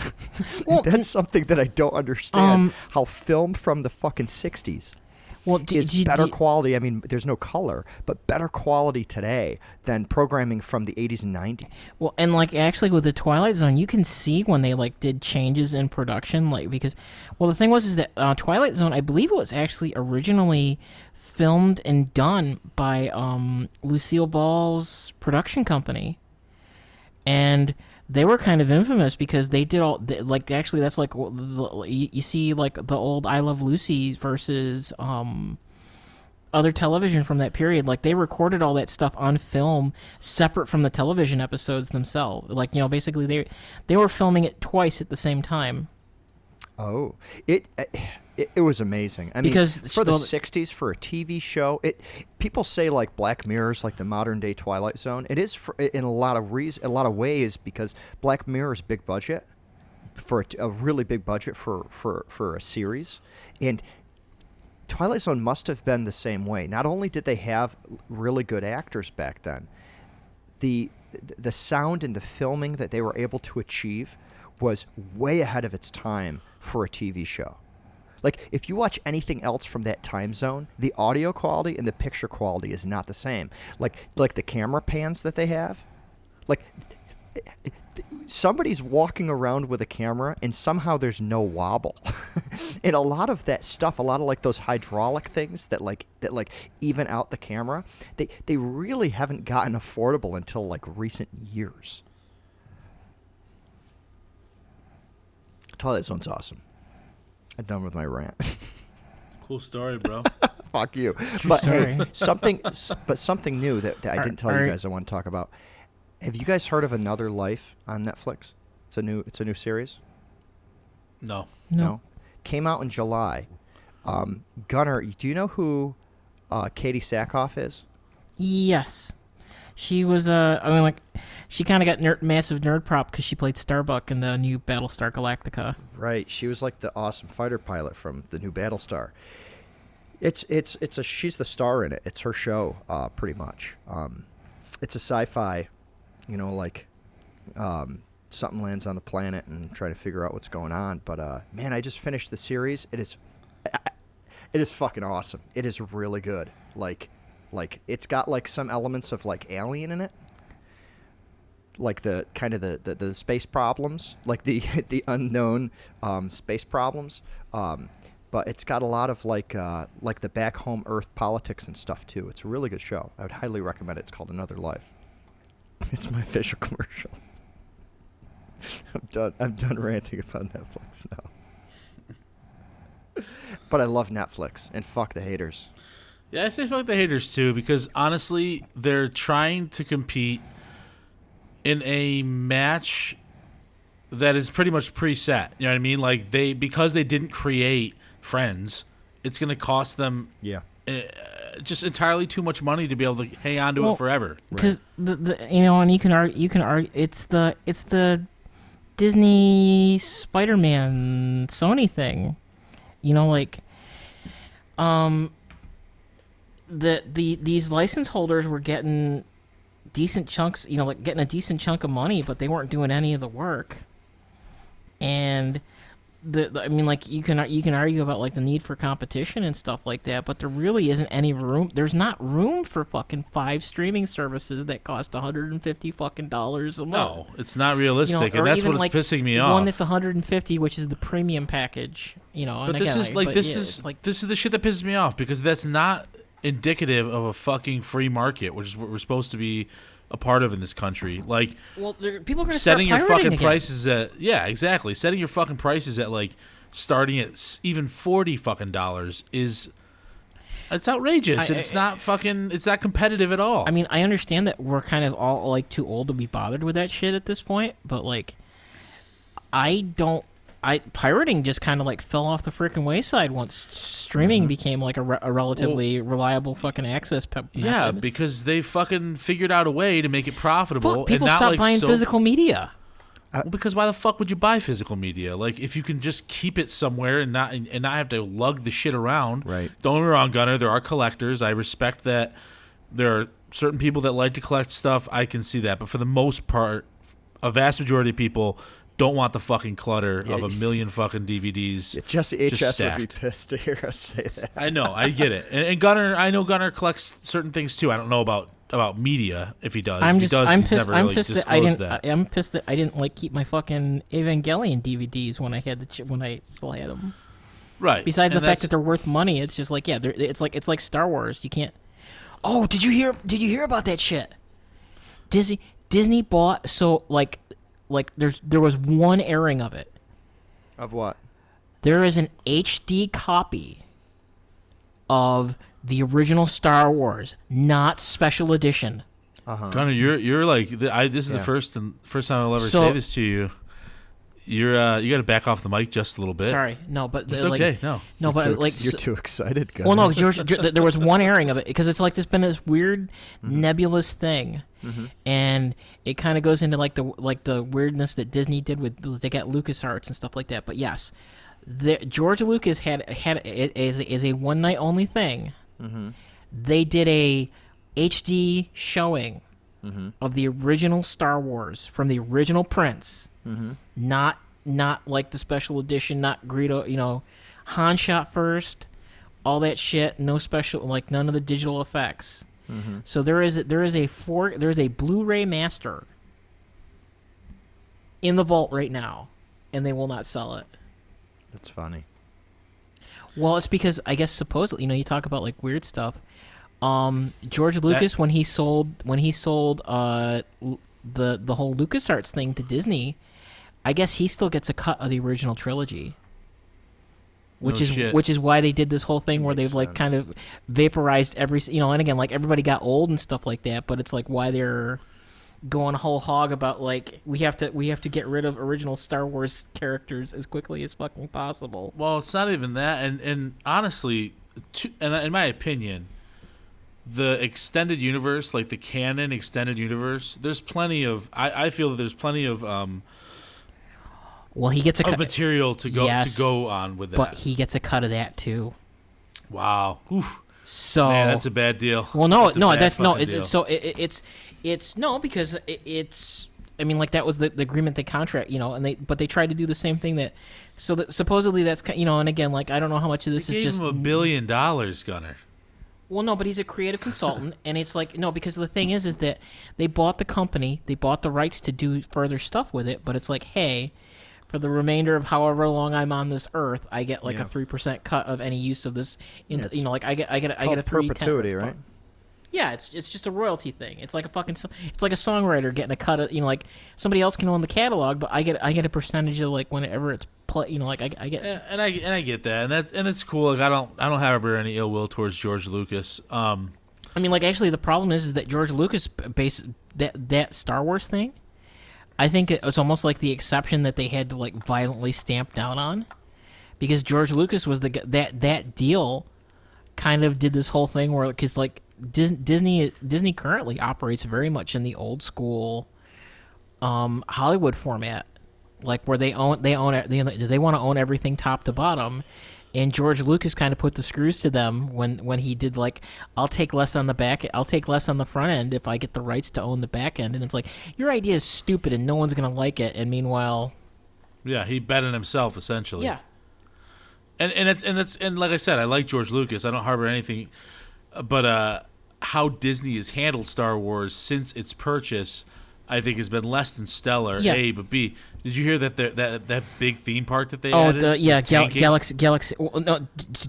Well, that's something that I don't understand, how film from the fucking 60s is better quality. I mean, there's no color, but better quality today than programming from the 80s and 90s. Well, and, like, actually with the Twilight Zone, you can see when they, like, did changes in production, like, because, well, the thing was is that Twilight Zone, I believe it was actually originally filmed and done by Lucille Ball's production company, and they were kind of infamous because they did all, like, actually that's like, you see, like, the old I Love Lucy versus other television from that period. Like, they recorded all that stuff on film separate from the television episodes themselves. Like, you know, basically they were filming it twice at the same time. Oh, it was amazing. I mean, because for the 60s, for a TV show, people say, like, Black Mirror's like the modern day Twilight Zone. It is in a lot of ways because Black Mirror's big budget, for a really big budget for a series. And Twilight Zone must have been the same way. Not only did they have really good actors back then, the sound and the filming that they were able to achieve was way ahead of its time for a TV show. Like, if you watch anything else from that time zone, the audio quality and the picture quality is not the same. Like the camera pans that they have. Like, somebody's walking around with a camera and somehow there's no wobble. And a lot of that stuff, a lot of like those hydraulic things that even out the camera, they really haven't gotten affordable until like recent years. Twilight Zone's awesome. I'm done with my rant. Cool story, bro. Fuck you. But hey, something new that I didn't tell you guys I want to talk about. Have you guys heard of Another Life on Netflix? It's a new series. No. Came out in July. Gunnar, do you know who Katie Sackhoff is? Yes, she was. She kind of got massive nerd prop because she played Starbuck in the new Battlestar Galactica. Right. She was like the awesome fighter pilot from the new Battlestar. She's the star in it. It's her show, pretty much. It's a sci-fi. You know, like something lands on the planet and try to figure out what's going on. But man, I just finished the series. It is fucking awesome. It is really good. Like it's got like some elements of like Alien in it, like the kind of the space problems, like the unknown space problems. But it's got a lot of like the back home Earth politics and stuff too. It's a really good show. I would highly recommend it. It's called Another Life. It's my official commercial. I'm done ranting about Netflix now. But I love Netflix, and fuck the haters. Yeah, I say fuck the haters too, because honestly, they're trying to compete in a match that is pretty much preset. You know what I mean? Like because they didn't create Friends, it's going to cost them. Yeah. Just entirely too much money to be able to hang on to it forever. Because and you can argue it's the Disney Spider-Man Sony thing. You know, like these license holders were getting decent chunks, you know, like getting a decent chunk of money, but they weren't doing any of the work. And you can argue about like the need for competition and stuff like that, but there really isn't any room. There's not room for fucking 5 streaming services that cost $150 fucking dollars a month. No, it's not realistic, and that's what's pissing me off. One that's $150, which is the premium package, you know. But this is the shit that pisses me off, because that's not indicative of a fucking free market, which is what we're supposed to be a part of in this country. Like, people are going to start pirating your fucking again. Prices at, yeah, exactly. Setting your fucking prices at like starting at even $40 fucking dollars is, it's outrageous. And it's not competitive at all. I mean, I understand that we're kind of all like too old to be bothered with that shit at this point, but like, pirating just kind of like fell off the freaking wayside once streaming became like a relatively reliable fucking access method. Yeah, because they fucking figured out a way to make it profitable. Fuck, people stopped buying physical media. Because why the fuck would you buy physical media? Like, if you can just keep it somewhere and not have to lug the shit around. Right. Don't get me wrong, Gunnar. There are collectors. I respect that. There are certain people that like to collect stuff. I can see that. But for the most part, a vast majority of people don't want the fucking clutter of a million fucking DVDs. Yeah, Jesse HS would be pissed to hear us say that. I know, I get it. And Gunnar, I know Gunnar collects certain things too. I don't know about media if he does. I'm pissed that I didn't like keep my fucking Evangelion DVDs when I had when I still had them. Right. Besides the fact that they're worth money, it's just like, yeah, it's like Star Wars. You can't. Oh, did you hear about that shit? Disney bought there was one airing of it. Of what? There is an HD copy of the original Star Wars, not special edition. Gunnar, you're like, this is the first time I'll ever say this to you. You got to back off the mic just a little bit. Sorry, no, but it's like, okay. No, but you're too excited, guys. Well, no, George, there was one airing of it because it's like there's been this weird nebulous thing, and it kind of goes into like the weirdness that Disney did with they got LucasArts and stuff like that. But yes, George Lucas had is a one night only thing. They did a HD showing of the original Star Wars from the original prints. Not like the special edition, not Greedo, Han shot first, all that shit, no special, like none of the digital effects. So there is a Blu-ray master in the vault right now, and they will not sell it. That's funny. Well, it's because I guess supposedly, you talk about like weird stuff. George Lucas when he sold the whole LucasArts thing to Disney, I guess he still gets a cut of the original trilogy, which is why they did this whole thing where they've like kind of vaporized every, and again, like everybody got old and stuff like that, but it's like why they're going whole hog about like we have to get rid of original Star Wars characters as quickly as fucking possible. Well, it's not even that, and honestly, in my opinion, the extended universe, like the canon extended universe, there's plenty of I feel that there's plenty of he gets a cut of material to go on with that. But he gets a cut of that too. Wow. Oof. So man, that's a bad deal. Well, because I mean, like that was the agreement, the contract, and they tried to do the same thing that. So that supposedly that's and again, like I don't know how much of this is just. They gave him $1 billion, Gunnar. Well, no, but he's a creative consultant, and it's like because the thing is that they bought the company, they bought the rights to do further stuff with it, but it's like, hey, for the remainder of however long I'm on this earth, I get like a 3% cut of any use of this. I get a perpetuity, right? Yeah, it's just a royalty thing. It's like a fucking it's like a songwriter getting a cut of like somebody else can own the catalog, but I get a percentage of like whenever it's play. I get that, and it's cool. Like I don't have any ill will towards George Lucas. I mean, like actually, the problem is that George Lucas based that Star Wars thing. I think it was almost like the exception that they had to like violently stamp down on, because George Lucas was the that deal, kind of did this whole thing where because like. Disney currently operates very much in the old school Hollywood format, like where they want to own everything top to bottom, and George Lucas kind of put the screws to them when he did like I'll take less on the front end if I get the rights to own the back end, and it's like your idea is stupid and no one's gonna like it, and meanwhile, yeah, he bet on himself essentially, yeah, and like I said, I like George Lucas, I don't harbor anything. But how Disney has handled Star Wars since its purchase, I think, has been less than stellar. Yeah. A, but B, did you hear that that big theme park that they added? Oh, yeah, Galaxy. Well, no,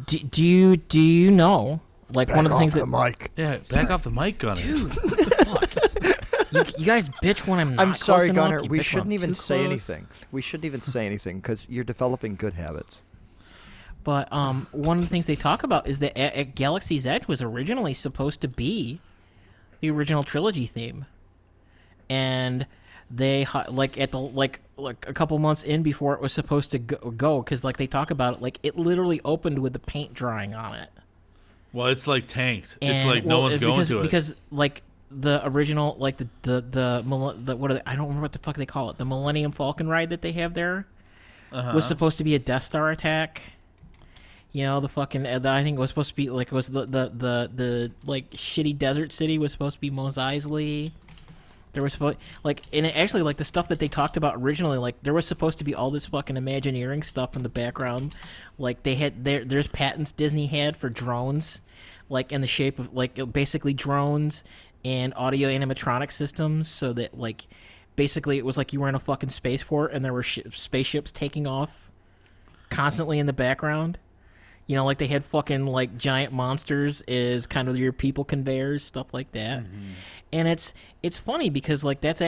do you know? Like back one of the things that mic. Yeah, back off the mic, Gunnar. Dude, fuck. You guys bitch when I'm not. I'm sorry, Gunnar. We shouldn't even say anything. We shouldn't even say anything because you're developing good habits. But one of the things they talk about is that Galaxy's Edge was originally supposed to be the original trilogy theme, and they like a couple months in before it was supposed to go because like they talk about it like it literally opened with the paint drying on it. Well, it's like tanked. And, it's like no one's going to it because like the original like the what are they, I don't remember what the fuck they call it, the Millennium Falcon ride that they have there was supposed to be a Death Star attack. The fucking I think it was supposed to be like it was the like shitty desert city was supposed to be Mos Eisley. There was supposed like and it actually like the stuff that they talked about originally like there was supposed to be all this fucking Imagineering stuff in the background, like they had there's patents Disney had for drones, like in the shape of like basically drones and audio animatronic systems so that like basically it was like you were in a fucking spaceport and there were spaceships taking off constantly in the background. Like they had fucking like giant monsters is kind of your people conveyors, stuff like that. Mm-hmm. And it's funny because like that's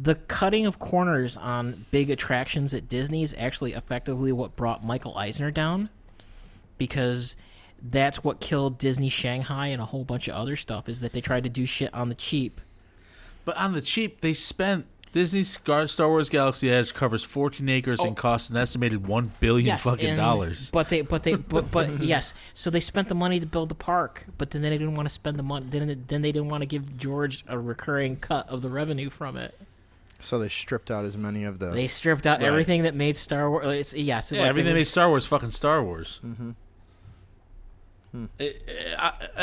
the cutting of corners on big attractions at Disney is actually effectively what brought Michael Eisner down, because that's what killed Disney Shanghai and a whole bunch of other stuff is that they tried to do shit on the cheap. But on the cheap, they spent Disney's Star Wars Galaxy's Edge covers 14 acres and costs an estimated $1 billion dollars. But yes, so they spent the money to build the park, but then they didn't want to spend the money. Then they didn't want to give George a recurring cut of the revenue from it. So they stripped out as many of the. They stripped out everything that made Star Wars. Everything that made Star Wars fucking Star Wars. Mm-hmm.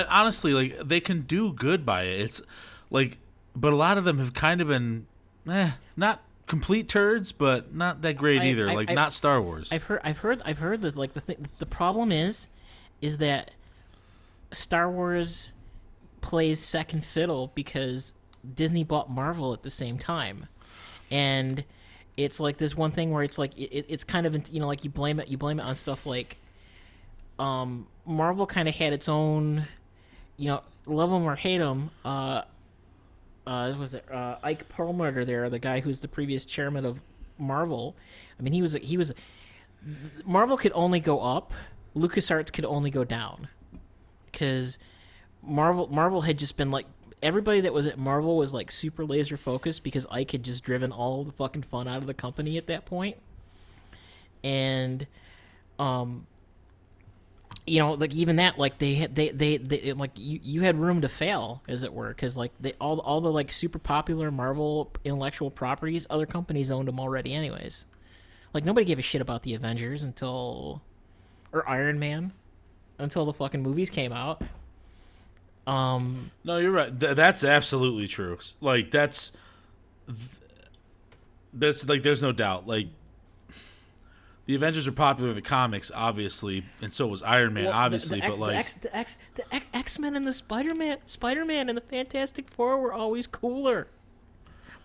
Honestly, like they can do good by it. It's like, but a lot of them have kind of been, not complete turds, but not that great either. Not Star Wars. I've heard that like the problem is that Star Wars plays second fiddle because Disney bought Marvel at the same time, and it's like this one thing where it's like it's kind of, you know, like you blame it on stuff like. Marvel kind of had its own, you know, love them or hate them. Ike Perlmutter there, the guy who's the previous chairman of Marvel. I mean, he was. Marvel could only go up. LucasArts could only go down, because Marvel had just been like everybody that was at Marvel was like super laser focused because Ike had just driven all the fucking fun out of the company at that point, and You know, like even that, like they like you had room to fail, as it were, because like they all the like super popular Marvel intellectual properties, other companies owned them already, anyways. Like nobody gave a shit about the Avengers or Iron Man, until the fucking movies came out. No, you're right. That's absolutely true. Like that's like there's no doubt. Like. The Avengers are popular in the comics, obviously, and so was Iron Man, obviously. The X-Men and the Spider-Man and the Fantastic Four were always cooler.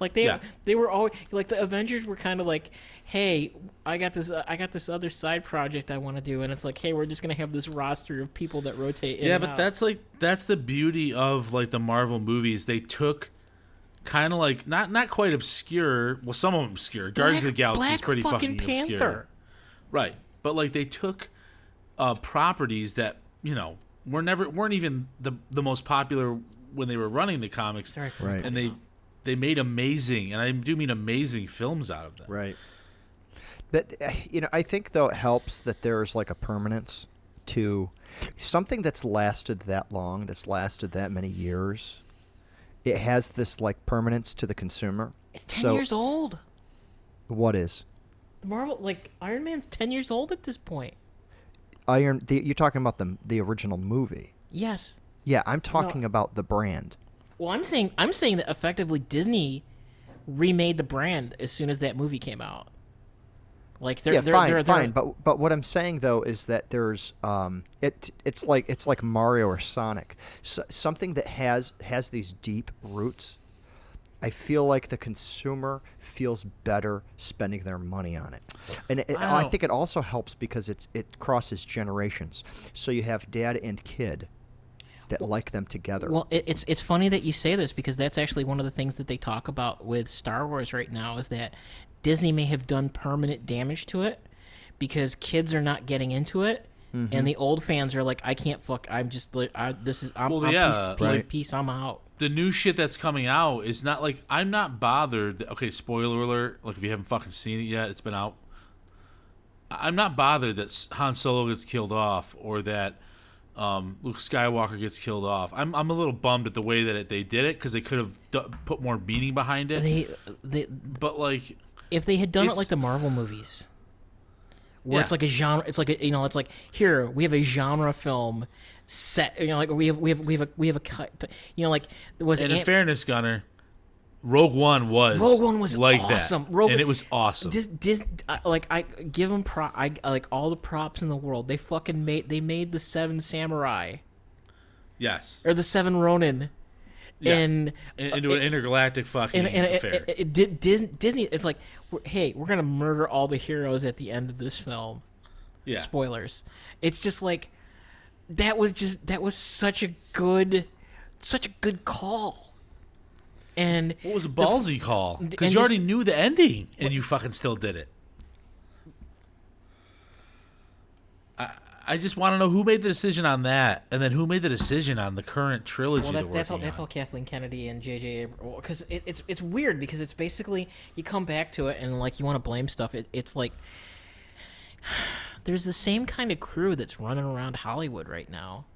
Like they were always like the Avengers were kind of like, hey, I got this other side project I want to do, and it's like, hey, we're just gonna have this roster of people that rotate in. Yeah, but that's the beauty of like the Marvel movies. They took. Kind of like not quite obscure. Well, some of them obscure. Guardians of the Galaxy is pretty fucking obscure, right? But like they took properties that you know weren't even the most popular when they were running the comics, right? And they made amazing, and I do mean amazing films out of them, right? But you know, I think though it helps that there's like a permanence to something that's lasted that long, that's lasted that many years. It has this like permanence to the consumer. It's 10 years old. What is? The Marvel like Iron Man's 10 years old at this point. You're talking about the original movie. Yes. Yeah, I'm talking about the brand. Well, I'm saying that effectively Disney remade the brand as soon as that movie came out. Like they're fine. But what I'm saying though is that there's it's like Mario or Sonic, so, something that has these deep roots. I feel like the consumer feels better spending their money on it, and wow. I think it also helps because it crosses generations. So you have dad and kid that like them together. Well, it's funny that you say this because that's actually one of the things that they talk about with Star Wars right now is that. Disney may have done permanent damage to it because kids are not getting into it, mm-hmm. and the old fans are like, "I can't fuck. I'm just like, this is I'm well, yeah, piece, right. piece. I'm out." The new shit that's coming out is not like I'm not bothered. Okay, spoiler alert. Like if you haven't fucking seen it yet, it's been out. I'm not bothered that Han Solo gets killed off or that Luke Skywalker gets killed off. I'm a little bummed at the way that they did it because they could have put more meaning behind it. But like. If they had done it like the Marvel movies, where it's like a genre, it's like a, you know, it's like here we have a genre film set, you know, like we have a cut, you know, like was and it in fairness, Gunnar, Rogue One was like awesome. That, and it was awesome. Just like I give them like all the props in the world. They fucking made the Seven Samurai, yes, or the Seven Ronin. Yeah. And into an intergalactic fucking affair. Disney, it's like, hey, we're gonna murder all the heroes at the end of this film. Yeah. Spoilers. It's just like that was such a good call. And what was a ballsy call? Because you already knew the ending, and you fucking still did it. I just want to know who made the decision on that, and then who made the decision on the current trilogy. Well, that's all Kathleen Kennedy and J.J. Because it's weird because it's basically you come back to it and like you want to blame stuff. It's like there's the same kind of crew that's running around Hollywood right now,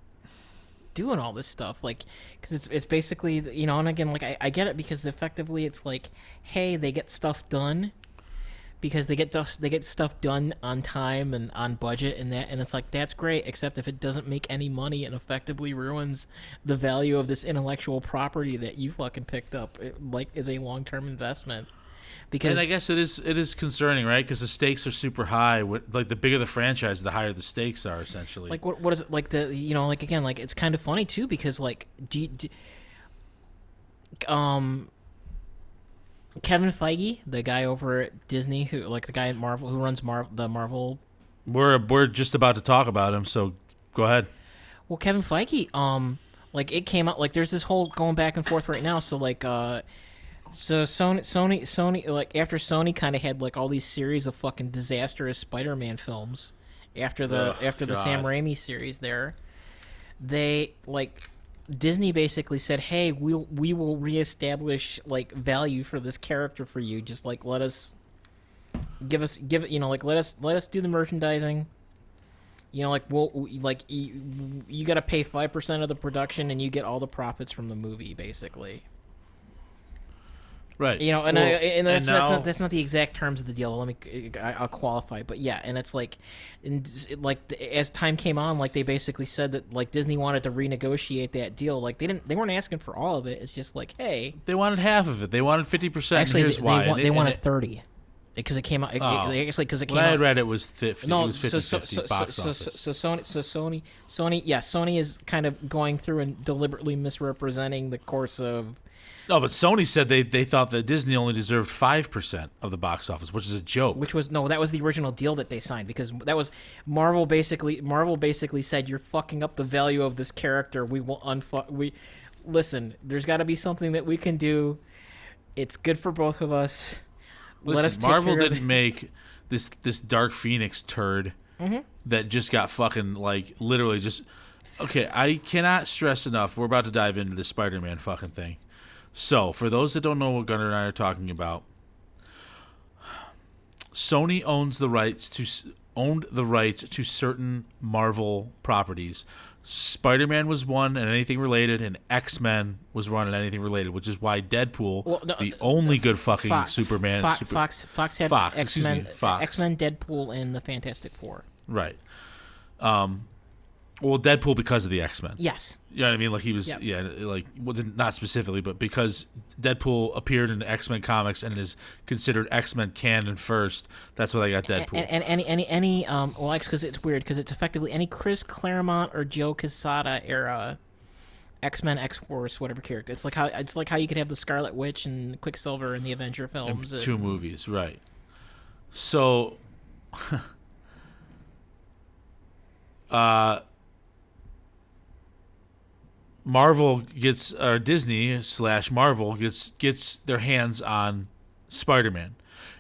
doing all this stuff. Like because it's basically, you know, and again, like I get it because effectively it's like, hey, they get stuff done. Because they get stuff done on time and on budget and that, and it's like that's great, except if it doesn't make any money and effectively ruins the value of this intellectual property that you fucking picked up, like is a long-term investment. Because and I guess it is concerning, right? Because the stakes are super high. Like the bigger the franchise, the higher the stakes are, essentially. Like what is it? Like the, you know, like again, like it's kind of funny too because like Kevin Feige, the guy over at Disney, who like the guy at Marvel who runs the Marvel. We're just about to talk about him, so go ahead. Well, Kevin Feige, like it came out like there's this whole going back and forth right now. So like, so Sony, like after Sony kind of had like all these series of fucking disastrous Spider-Man films after the Sam Raimi series there, they like. Disney basically said, "Hey, we will reestablish like value for this character for you. Just like give it, you know, like let us do the merchandising. You know, like we'll like you got to pay 5% of the production and you get all the profits from the movie, basically." Right. You know, and well, that's not the exact terms of the deal. I'll qualify, but yeah, and it's like, as time came on, like they basically said that like Disney wanted to renegotiate that deal. Like they weren't asking for all of it. It's just like, hey, they wanted half of it. They wanted 50%. Actually, they wanted 30, because it came out. I had read it was 50. No, it was 50, Sony. Yeah, Sony is kind of going through and deliberately misrepresenting the course of. No, but Sony said they thought that Disney only deserved 5% of the box office, which is a joke. That was the original deal that they signed, because that was Marvel basically said you're fucking up the value of this character. We will listen, there's got to be something that we can do. It's good for both of us. Listen, Marvel didn't make this Dark Phoenix turd that just got fucking like literally just okay, I cannot stress enough. We're about to dive into the Spider-Man fucking thing. So, for those that don't know what Gunnar and I are talking about, Sony owned the rights to certain Marvel properties. Spider-Man was one and anything related, and X-Men was one and anything related, which is why Deadpool, Fox had X-Men, Deadpool, and the Fantastic Four. Right. Well, Deadpool because of the X-Men. Yes. You know what I mean? Like he was, not specifically, but because Deadpool appeared in the X-Men comics and is considered X-Men canon first, that's why they got Deadpool. And because it's weird, because it's effectively any Chris Claremont or Joe Quesada era X-Men, X-Force, whatever character. It's like how you could have the Scarlet Witch and Quicksilver in the Avenger films. And two movies, right? So, Marvel gets, or Disney / Marvel gets their hands on Spider-Man,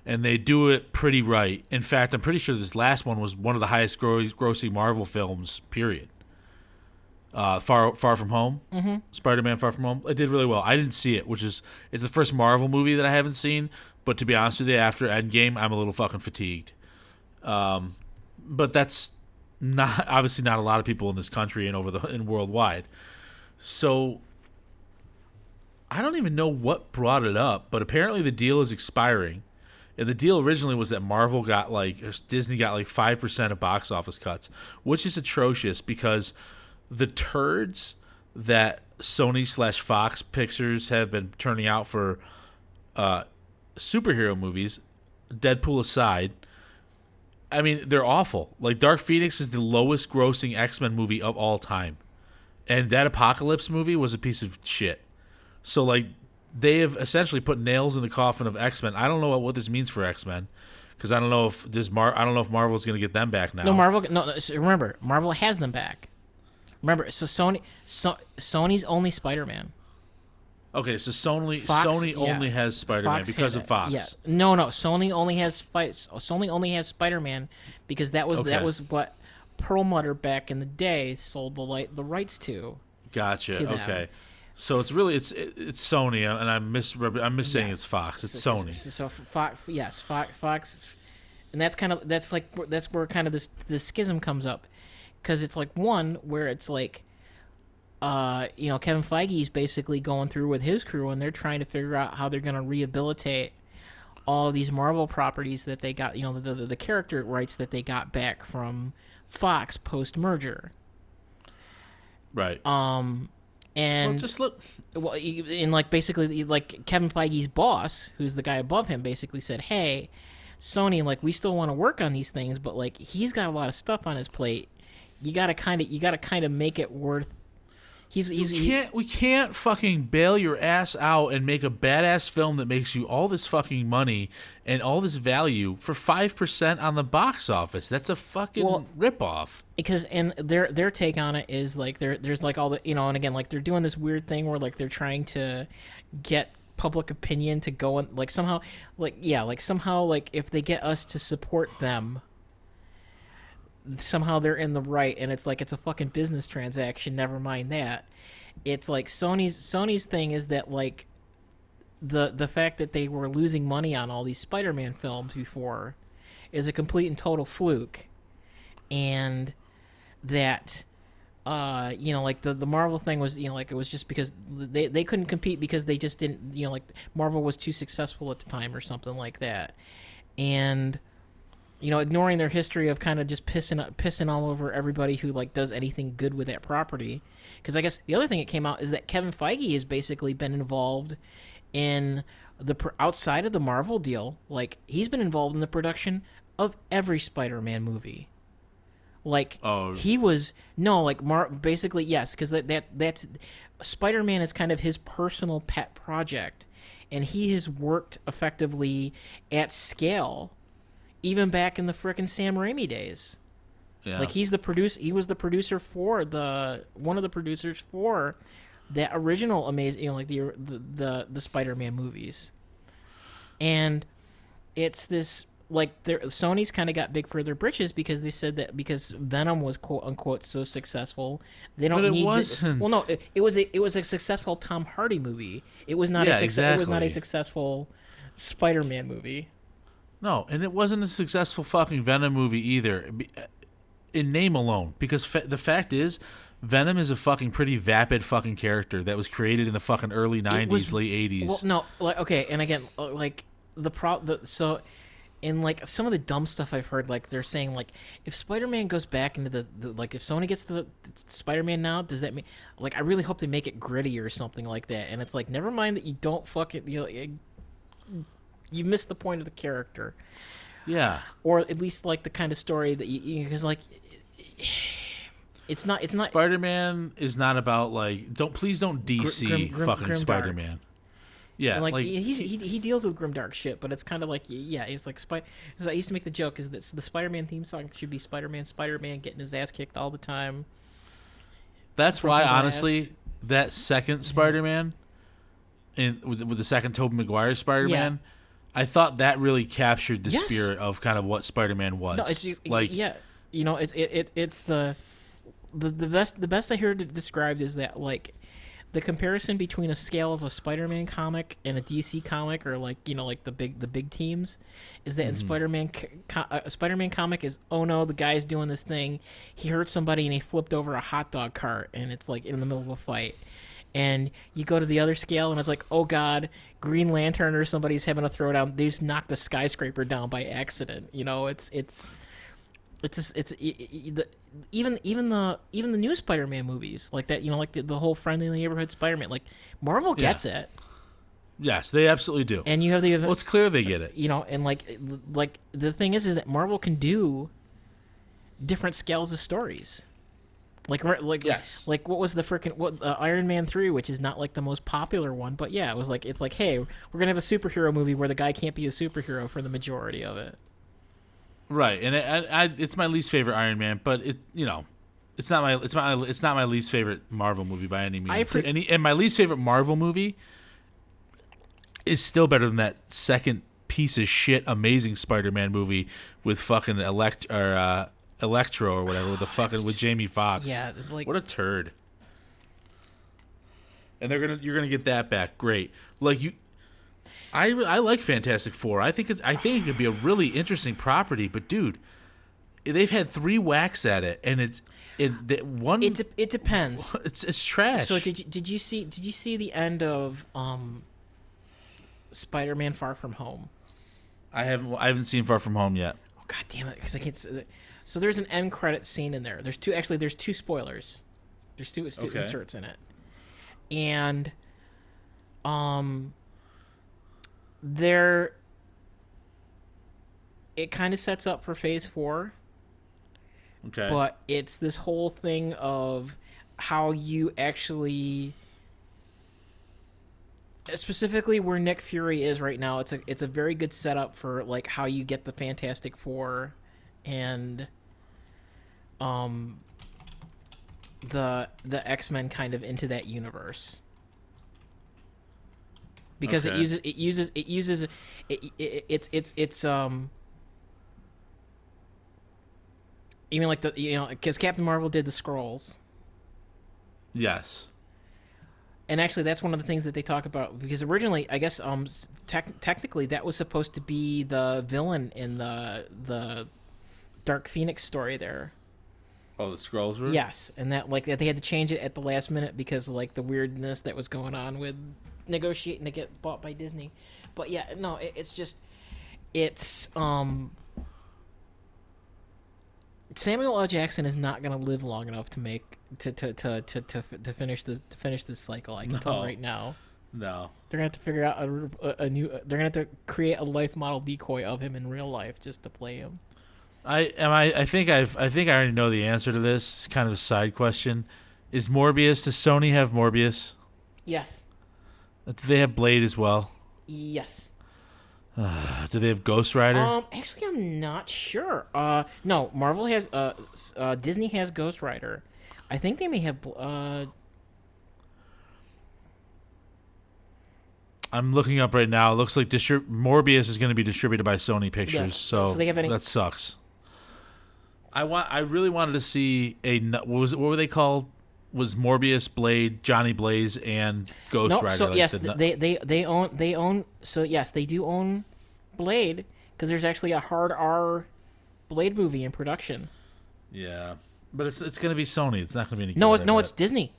and they do it pretty right. In fact, I'm pretty sure this last one was one of the highest grossing Marvel films. Period. Far From Home, Spider-Man Far From Home. It did really well. I didn't see it, which is it's the first Marvel movie that I haven't seen. But to be honest with you, after Endgame, I'm a little fucking fatigued. But that's not a lot of people in this country and worldwide. So, I don't even know what brought it up, but apparently the deal is expiring. And the deal originally was that Disney got like 5% of box office cuts, which is atrocious because the turds that Sony / Fox Pictures have been turning out for superhero movies, Deadpool aside, I mean, they're awful. Like, Dark Phoenix is the lowest grossing X-Men movie of all time. And that Apocalypse movie was a piece of shit. So, like, they have essentially put nails in the coffin of X-Men. I don't know what this means for X-Men, because I don't know if Marvel's going to get them back now. No, remember, Marvel has them back. Remember, so Sony's only Spider-Man. Okay, so Sony only has Spider-Man because of Fox. Yeah. No, Sony only has Spider-Man because that was what Perlmutter back in the day sold the rights to. Gotcha. To them. Okay. So it's really it's Sony, and I'm saying it's Fox. It's Sony. So Fox, yes, Fox, and that's where kind of this schism comes up, because it's like one where it's like, Kevin Feige is basically going through with his crew, and they're trying to figure out how they're going to rehabilitate all of these Marvel properties that they got, the character rights that they got back from Fox post merger. Right. And well, just look. Well, and basically, Kevin Feige's boss, who's the guy above him, basically said, "Hey, Sony, we still want to work on these things, but he's got a lot of stuff on his plate. You gotta kind of make it worth." We can't fucking bail your ass out and make a badass film that makes you all this fucking money and all this value for 5% on the box office. That's a fucking ripoff. Because their take on it is there's all the and again they're doing this weird thing where they're trying to get public opinion to go and somehow if they get us to support them, somehow they're in the right, and it's a fucking business transaction. Never mind that. It's Sony's thing is that the fact that they were losing money on all these Spider-Man films before is a complete and total fluke, and that the Marvel thing was it was just because they couldn't compete because they just didn't Marvel was too successful at the time or something like that, and. Ignoring their history of kind of just pissing all over everybody who does anything good with that property, because I guess the other thing that came out is that Kevin Feige has basically been involved in the outside of the Marvel deal. He's been involved in the production of every Spider-Man movie. Basically yes, because that's Spider-Man is kind of his personal pet project, and he has worked effectively at scale. Even back in the frickin' Sam Raimi days, yeah. He's the producer. He was the producer for that original amazing, the Spider-Man movies. And it's this Sony's kind of got big for their britches because they said that because Venom was quote unquote so successful, they don't need. Wasn't. Well, no, it was a successful Tom Hardy movie. It was not It was not a successful Spider-Man movie. No, and it wasn't a successful fucking Venom movie either, in name alone. Because the fact is, Venom is a fucking pretty vapid fucking character that was created in the fucking early 90s, late 80s. Well, no, okay, and again, some of the dumb stuff I've heard, they're saying, if Spider-Man goes back into if Sony gets the Spider-Man now, does that mean, I really hope they make it gritty or something like that. And it's never mind that you don't fucking, you missed the point of the character. Yeah. Or at least the kind of story that you cuz it's not Spider-Man is not about don't DC fucking Spider-Man. Yeah. And he deals with grimdark shit, but it's kind of I used to make the joke is that the Spider-Man theme song should be Spider-Man getting his ass kicked all the time. That's why honestly that second Spider-Man with the second Tobey Maguire Spider-Man, yeah. I thought that really captured the spirit of kind of what Spider-Man was. No, it's it's the best I heard it described is that the comparison between a scale of a Spider-Man comic and a DC comic or the big teams is that in Spider-Man comic is the guy's doing this thing, he hurt somebody and he flipped over a hot dog cart and it's in the middle of a fight. And you go to the other scale, and it's Green Lantern or somebody's having a throwdown. They just knocked a skyscraper down by accident. Even the new Spider-Man movies that. The whole friendly neighborhood Spider-Man. Marvel gets it. Yes, they absolutely do. And you have the. Well, it's clear they get it. And the thing is that Marvel can do different scales of stories. What was the freaking Iron Man 3, which is not the most popular one, but yeah, it was hey, we're gonna have a superhero movie where the guy can't be a superhero for the majority of it. Right, and it's my least favorite Iron Man, but it's not my least favorite Marvel movie by any means. And my least favorite Marvel movie is still better than that second piece of shit Amazing Spider-Man movie with fucking Electro or whatever with the fucking with Jamie Foxx. Yeah, like, what a turd. And they're gonna you're gonna get that back. Great. Like you, I like Fantastic Four. I think it could be a really interesting property. But dude, they've had three whacks at it, and it depends. It's trash. So did you see the end of Spider-Man: Far From Home? I haven't seen Far From Home yet. Oh god damn it! Because I can't. So there's an end credit scene in there. There's two actually. There's two spoilers. There's two inserts in it, and there. It kind of sets up for Phase 4. Okay. But it's this whole thing of how you actually... Specifically where Nick Fury is right now, it's a very good setup for like how you get the Fantastic Four and the X-Men kind of into that universe. Because okay. It's even like because Captain Marvel did the Skrulls. Yes. And actually, that's one of the things that they talk about because originally, I guess, technically, that was supposed to be the villain in the Dark Phoenix story there. Oh, the Skrulls were? Yes, and that like that they had to change it at the last minute because like the weirdness that was going on with negotiating to get bought by Disney. But yeah, no, it's just Samuel L. Jackson is not going to live long enough to make to finish this cycle. I can tell right now. No, they're going to have to figure out a new. They're going to have to create a life model decoy of him in real life just to play him. I think I already know the answer to this. It's kind of a side question. Is Morbius? Does Sony have Morbius? Yes. Do they have Blade as well? Yes. Do they have Ghost Rider? Actually, I'm not sure. No, Marvel has. Disney has Ghost Rider. I think they may have. I'm looking up right now. It looks like Morbius is going to be distributed by Sony Pictures. Yes. So they have that sucks. I really wanted to see a. What were they called? Was Morbius, Blade, Johnny Blaze, and Ghost Rider? So like yes, they own. So yes, they do own Blade because there's actually a hard R Blade movie in production. Yeah, but it's going to be Sony. It's not going to be any. It's Disney.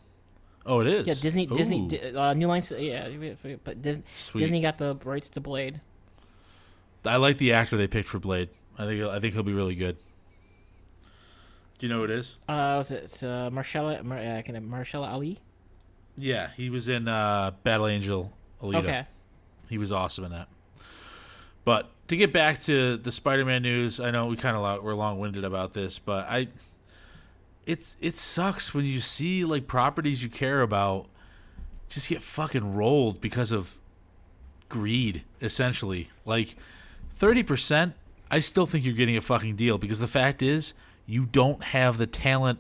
Oh, it is. Yeah, Disney. Ooh. Disney. New Line. Yeah, but Disney got the rights to Blade. I like the actor they picked for Blade. I think he'll be really good. Do you know who it is? It's Mahershala Ali. Yeah, he was in Battle Angel Alita. Okay. He was awesome in that. But to get back to the Spider-Man news, I know we're long-winded about this, but it sucks when you see like properties you care about just get fucking rolled because of greed, essentially. Like 30%, I still think you're getting a fucking deal because the fact is you don't have the talent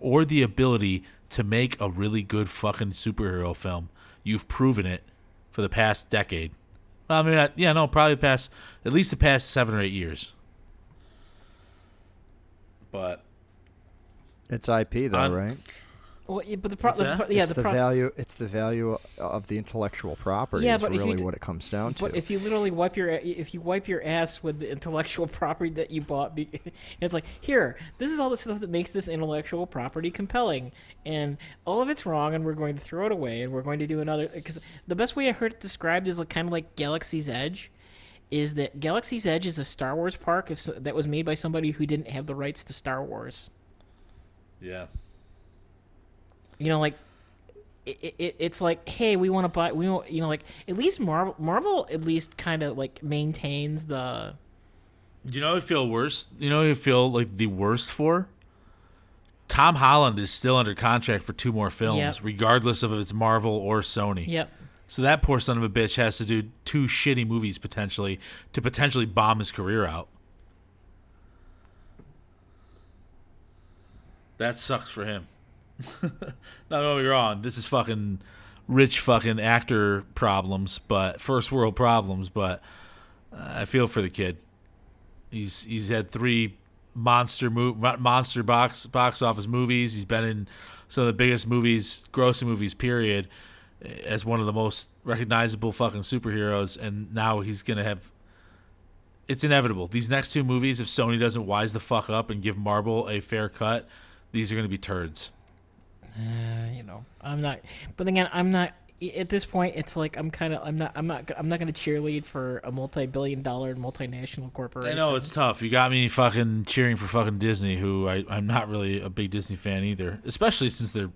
or the ability to make a really good fucking superhero film. You've proven it for the past decade. Well, I mean, probably the past 7 or 8 years. But it's IP though, right? Well, yeah, but value. It's the value of the intellectual property. Yeah, but what it comes down to. But if you literally wipe your ass with the intellectual property that you bought, it's like here, this is all the stuff that makes this intellectual property compelling, and all of it's wrong, and we're going to throw it away, and we're going to do another. Because the best way I heard it described is like kind of like Galaxy's Edge, is that Galaxy's Edge is a Star Wars park that was made by somebody who didn't have the rights to Star Wars. Yeah. You know, like it's like, hey, we want to buy. We want, like at least Marvel at least kind of like maintains the. Do you know who I feel worse? You know who I feel like the worst for? Tom Holland is still under contract for 2 more films, regardless of if it's Marvel or Sony. Yep. So that poor son of a bitch has to do 2 shitty movies potentially to potentially bomb his career out. That sucks for him. No, you're on. This is fucking rich fucking actor problems, but first world problems, but I feel for the kid. He's had 3 monster box office movies. He's been in some of the biggest movies, grossing movies, period, as one of the most recognizable fucking superheroes. And now he's going to have... It's inevitable. These next two movies, if Sony doesn't wise the fuck up and give Marvel a fair cut, these are going to be turds. I'm not... But again, I'm not... At this point, it's like I'm not going to cheerlead for a multi-billion-dollar multinational corporation. I know it's tough. You got me fucking cheering for fucking Disney, who I'm not really a big Disney fan either, especially since they're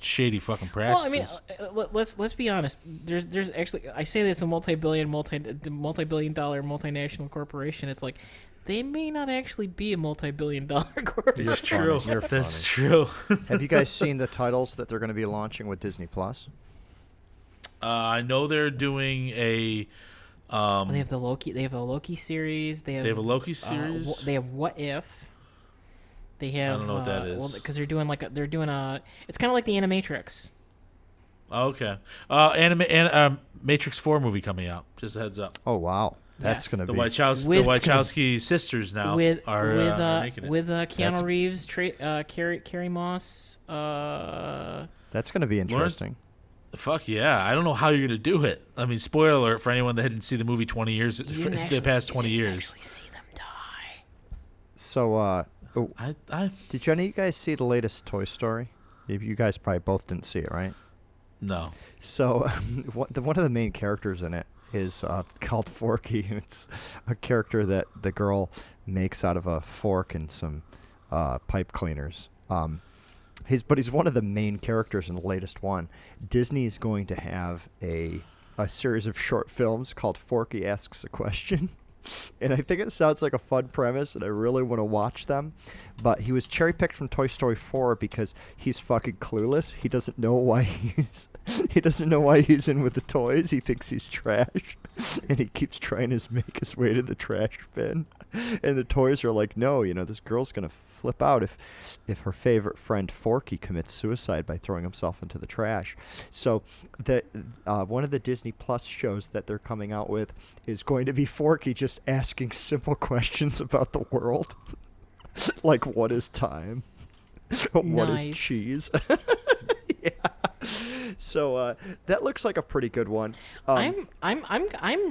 shady fucking practices. Well, I mean, let's be honest. There's actually, I say this, a multi-billion-dollar multinational corporation. It's like they may not actually be a multi-billion-dollar corporation. That's true. That's true. Have you guys seen the titles that they're going to be launching with Disney Plus? I know they're doing a. They have the Loki. They have a Loki series. They have a Loki series. They have What If. They have. I don't know what that is. Because they're doing a. It's kind of like the Animatrix. Okay. Matrix 4 movie coming out. Just a heads up. Oh wow, that's gonna be the Wachowski sisters now are making it with Keanu Reeves, Carrie Moss. That's gonna be interesting. Fuck yeah. I don't know how you're going to do it. I mean, spoiler alert for anyone that didn't see the movie the past 20 years. You didn't actually see them die. So, did any of you guys see the latest Toy Story? You guys probably both didn't see it, right? No. So, one of the main characters in it is called Forky, and it's a character that the girl makes out of a fork and some pipe cleaners. But he's one of the main characters in the latest one. Disney is going to have a series of short films called Forky Asks a Question. And I think it sounds like a fun premise, and I really want to watch them. But he was cherry-picked from Toy Story 4 because he's fucking clueless. He doesn't know why he's in with the toys. He thinks he's trash, and he keeps trying to make his way to the trash bin. And the toys are like, no, this girl's gonna flip out if her favorite friend Forky commits suicide by throwing himself into the trash. So one of the Disney Plus shows that they're coming out with is going to be Forky just asking simple questions about the world. Like, what is time? What is cheese? Yeah. So that looks like a pretty good one. I'm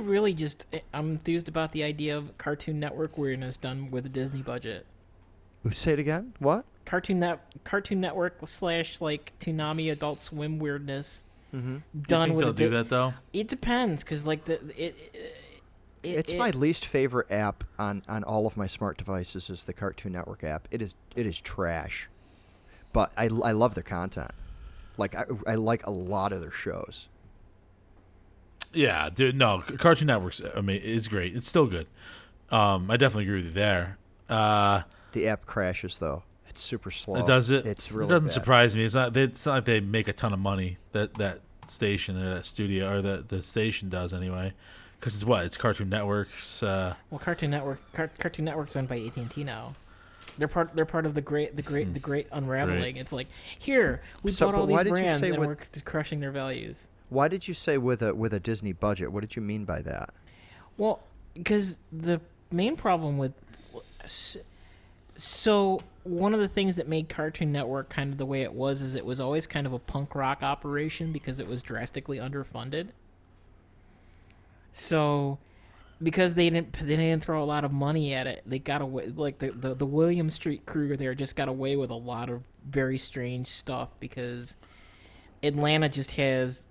really just enthused about the idea of Cartoon Network weirdness done with a Disney budget. Say it again? What? Cartoon Network / like Toonami Adult Swim weirdness. Mm-hmm. Done do you think with they'll do that though? It depends, because like it's my least favorite app on all of my smart devices is the Cartoon Network app. It is trash, but I love their content. Like I like a lot of their shows. Yeah, dude. No, Cartoon Network's is great. It's still good. I definitely agree with you there. The app crashes though. It's super slow. It does it. It's really. It doesn't surprise me. It's not like they make a ton of money. That station or that studio or the station does anyway. Because it's what? It's Cartoon Network's. Cartoon Network's owned by AT&T now. They're part of the great unraveling. Great. It's like here we bought all these brands and we're crushing their values. Why did you say with a Disney budget? What did you mean by that? Well, because the main problem with one of the things that made Cartoon Network kind of the way it was is it was always kind of a punk rock operation because it was drastically underfunded. So. Because they didn't throw a lot of money at it, they got away. Like the William Street crew there just got away with a lot of very strange stuff because Atlanta just has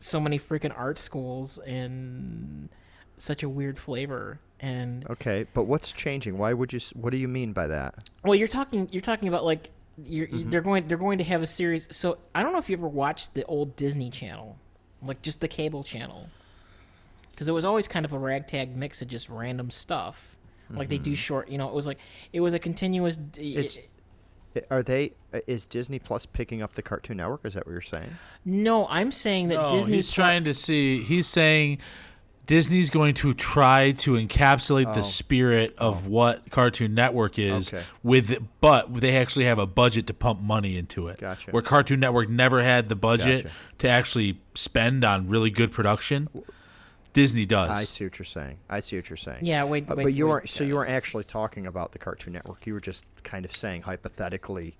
so many freaking art schools and such a weird flavor. And okay, but what's changing? Why would you? What do you mean by that? Well, you're talking about like they're going to have a series. So I don't know if you ever watched the old Disney Channel, like just the cable channel. Because it was always kind of a ragtag mix of just random stuff, like they do short. It was a continuous. Is Disney Plus picking up the Cartoon Network? Is that what you're saying? No, I'm saying that Disney. He's trying to see. He's saying Disney's going to try to encapsulate the spirit of what Cartoon Network is but they actually have a budget to pump money into it. Gotcha. Where Cartoon Network never had the budget to actually spend on really good production. Disney does. I see what you're saying. Yeah, wait, but you weren't. So you weren't actually talking about the Cartoon Network. You were just kind of saying hypothetically,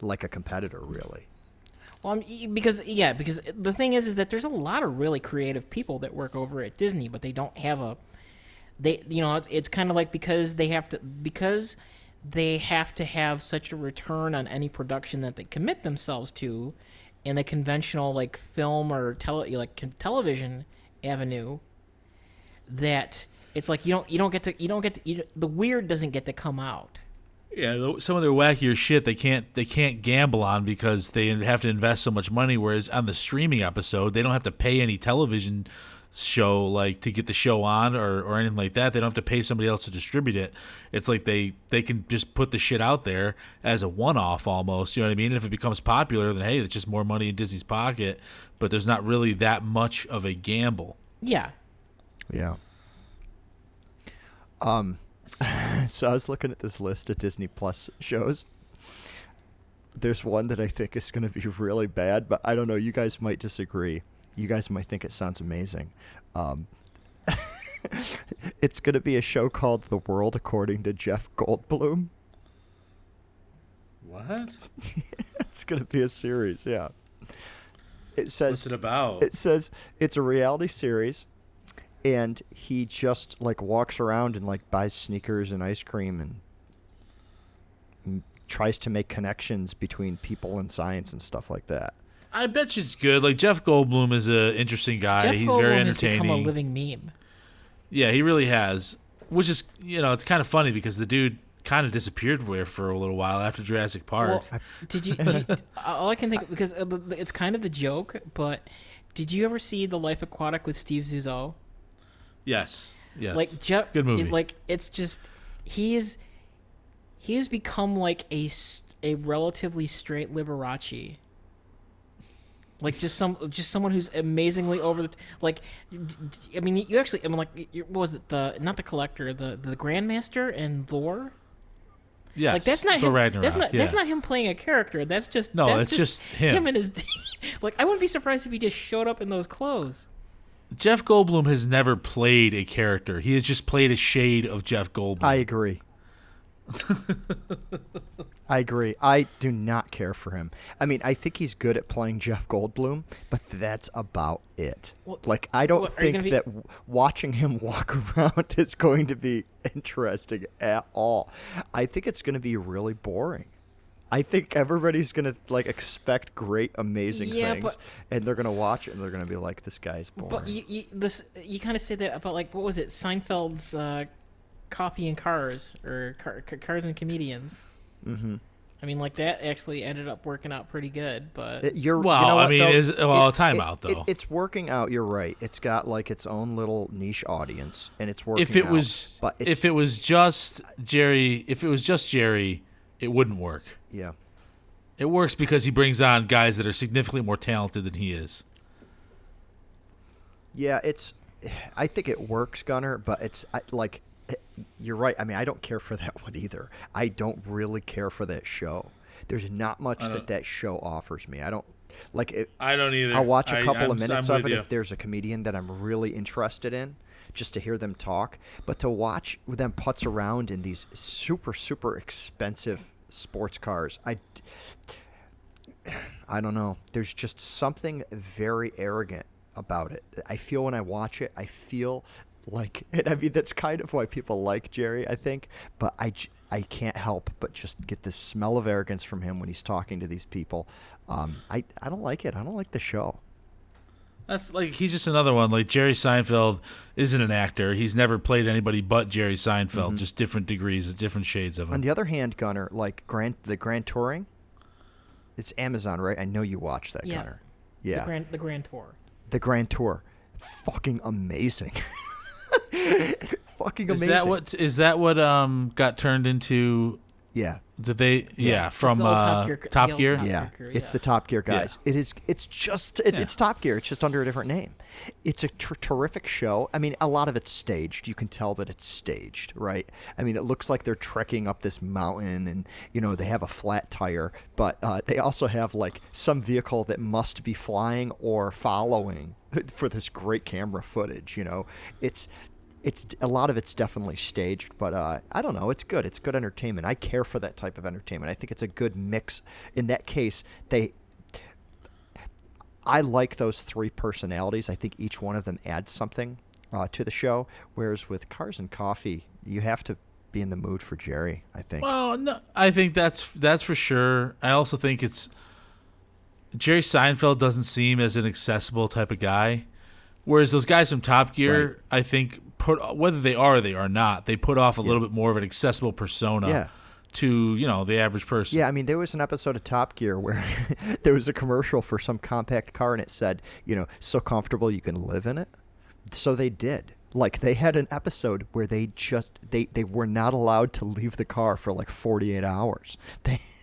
like a competitor, really. Well, because the thing is that there's a lot of really creative people that work over at Disney, but they don't have a, it's kind of like because they have to have such a return on any production that they commit themselves to, in a conventional like film or television avenue, that it's like you don't get to the weird doesn't get to come out. Yeah, some of their wackier shit they can't gamble on because they have to invest so much money. Whereas on the streaming episode, they don't have to pay any television show like to get the show on or anything like that. They don't have to pay somebody else to distribute it. It's like they can just put the shit out there as a one-off almost. You know what I mean? And if it becomes popular, then hey, it's just more money in Disney's pocket. But there's not really that much of a gamble. Yeah. So I was looking at this list of Disney Plus shows. There's one that I think is going to be really bad, but I don't know. You guys might disagree. You guys might think it sounds amazing. It's going to be a show called The World According to Jeff Goldblum. What? It's going to be a series, yeah. It says, what's it about? It says it's a reality series. And he just, walks around and, buys sneakers and ice cream and tries to make connections between people and science and stuff like that. I bet she's good. Jeff Goldblum is an interesting guy. Jeff He's Goldblum very entertaining. He's become a living meme. Yeah, he really has. Which is, it's kind of funny because the dude kind of disappeared for a little while after Jurassic Park. Well, did you all I can think of, because it's kind of the joke, but did you ever see The Life Aquatic with Steve Zissou? Yes. Good movie. It's just he has become a relatively straight Liberace. Just someone who's amazingly over the what was it not The Collector, the Grandmaster and Lore? Yes. That's not him. Ragnarok, that's not him playing a character. That's just no. That's just him. Him and his I wouldn't be surprised if he just showed up in those clothes. Jeff Goldblum has never played a character. He has just played a shade of Jeff Goldblum. I agree. I do not care for him. I mean, I think he's good at playing Jeff Goldblum, but that's about it. Well, I don't think that watching him walk around is going to be interesting at all. I think it's going to be really boring. I think everybody's going to, expect great, amazing things, and they're going to watch it, and they're going to be like, this guy's boring. But you kind of say that about, what was it, Seinfeld's Coffee and Cars, or Cars and Comedians. Mm-hmm. I mean, that actually ended up working out pretty good, but... time out, though. It's working out, you're right. It's got, its own little niche audience, and it's working out. If it was just Jerry... If it was just Jerry... It wouldn't work. Yeah. It works because he brings on guys that are significantly more talented than he is. Yeah, I think it works, Gunnar, but you're right. I mean, I don't care for that one either. I don't really care for that show. There's not much that show offers me. I don't it. I don't either. I'll watch a couple of minutes of it if there's a comedian that I'm really interested in, just to hear them talk, but to watch them putz around in these super, super expensive sports cars, I don't know. There's just something very arrogant about it. I feel when I watch it, I feel that's kind of why people like Jerry, I think, but I can't help but just get this smell of arrogance from him when he's talking to these people. I don't like it. I don't like the show. That's he's just another one. Jerry Seinfeld isn't an actor. He's never played anybody but Jerry Seinfeld, mm-hmm. Just different degrees, different shades of him. On the other hand, Gunnar, the Grand Touring, it's Amazon, right? I know you watch that, yeah. Gunnar. Yeah. The Grand Tour. The Grand Tour. Fucking amazing. Fucking amazing. Is that what got turned into... Yeah. Did they? Yeah, from Top Gear. Top Gear. It's the Top Gear guys. Yeah. It's Top Gear. It's just under a different name. It's a terrific show. I mean, a lot of it's staged. You can tell that it's staged, right? I mean, it looks like they're trekking up this mountain, and they have a flat tire, but they also have some vehicle that must be flying or following for this great camera footage, you know. It's a lot of it's definitely staged, but I don't know. It's good. It's good entertainment. I care for that type of entertainment. I think it's a good mix. In that case, I like those three personalities. I think each one of them adds something to the show. Whereas with Cars and Coffee, you have to be in the mood for Jerry, I think. Well, no, I think that's for sure. I also think it's Jerry Seinfeld doesn't seem as an accessible type of guy, whereas those guys from Top Gear, right. I think. Whether they are or they are not, they put off a little bit more of an accessible persona to, you know, the average person. Yeah, I mean, there was an episode of Top Gear where there was a commercial for some compact car, and it said, you know, so comfortable you can live in it. So they did. Like, they had an episode where they just they were not allowed to leave the car for like 48 hours.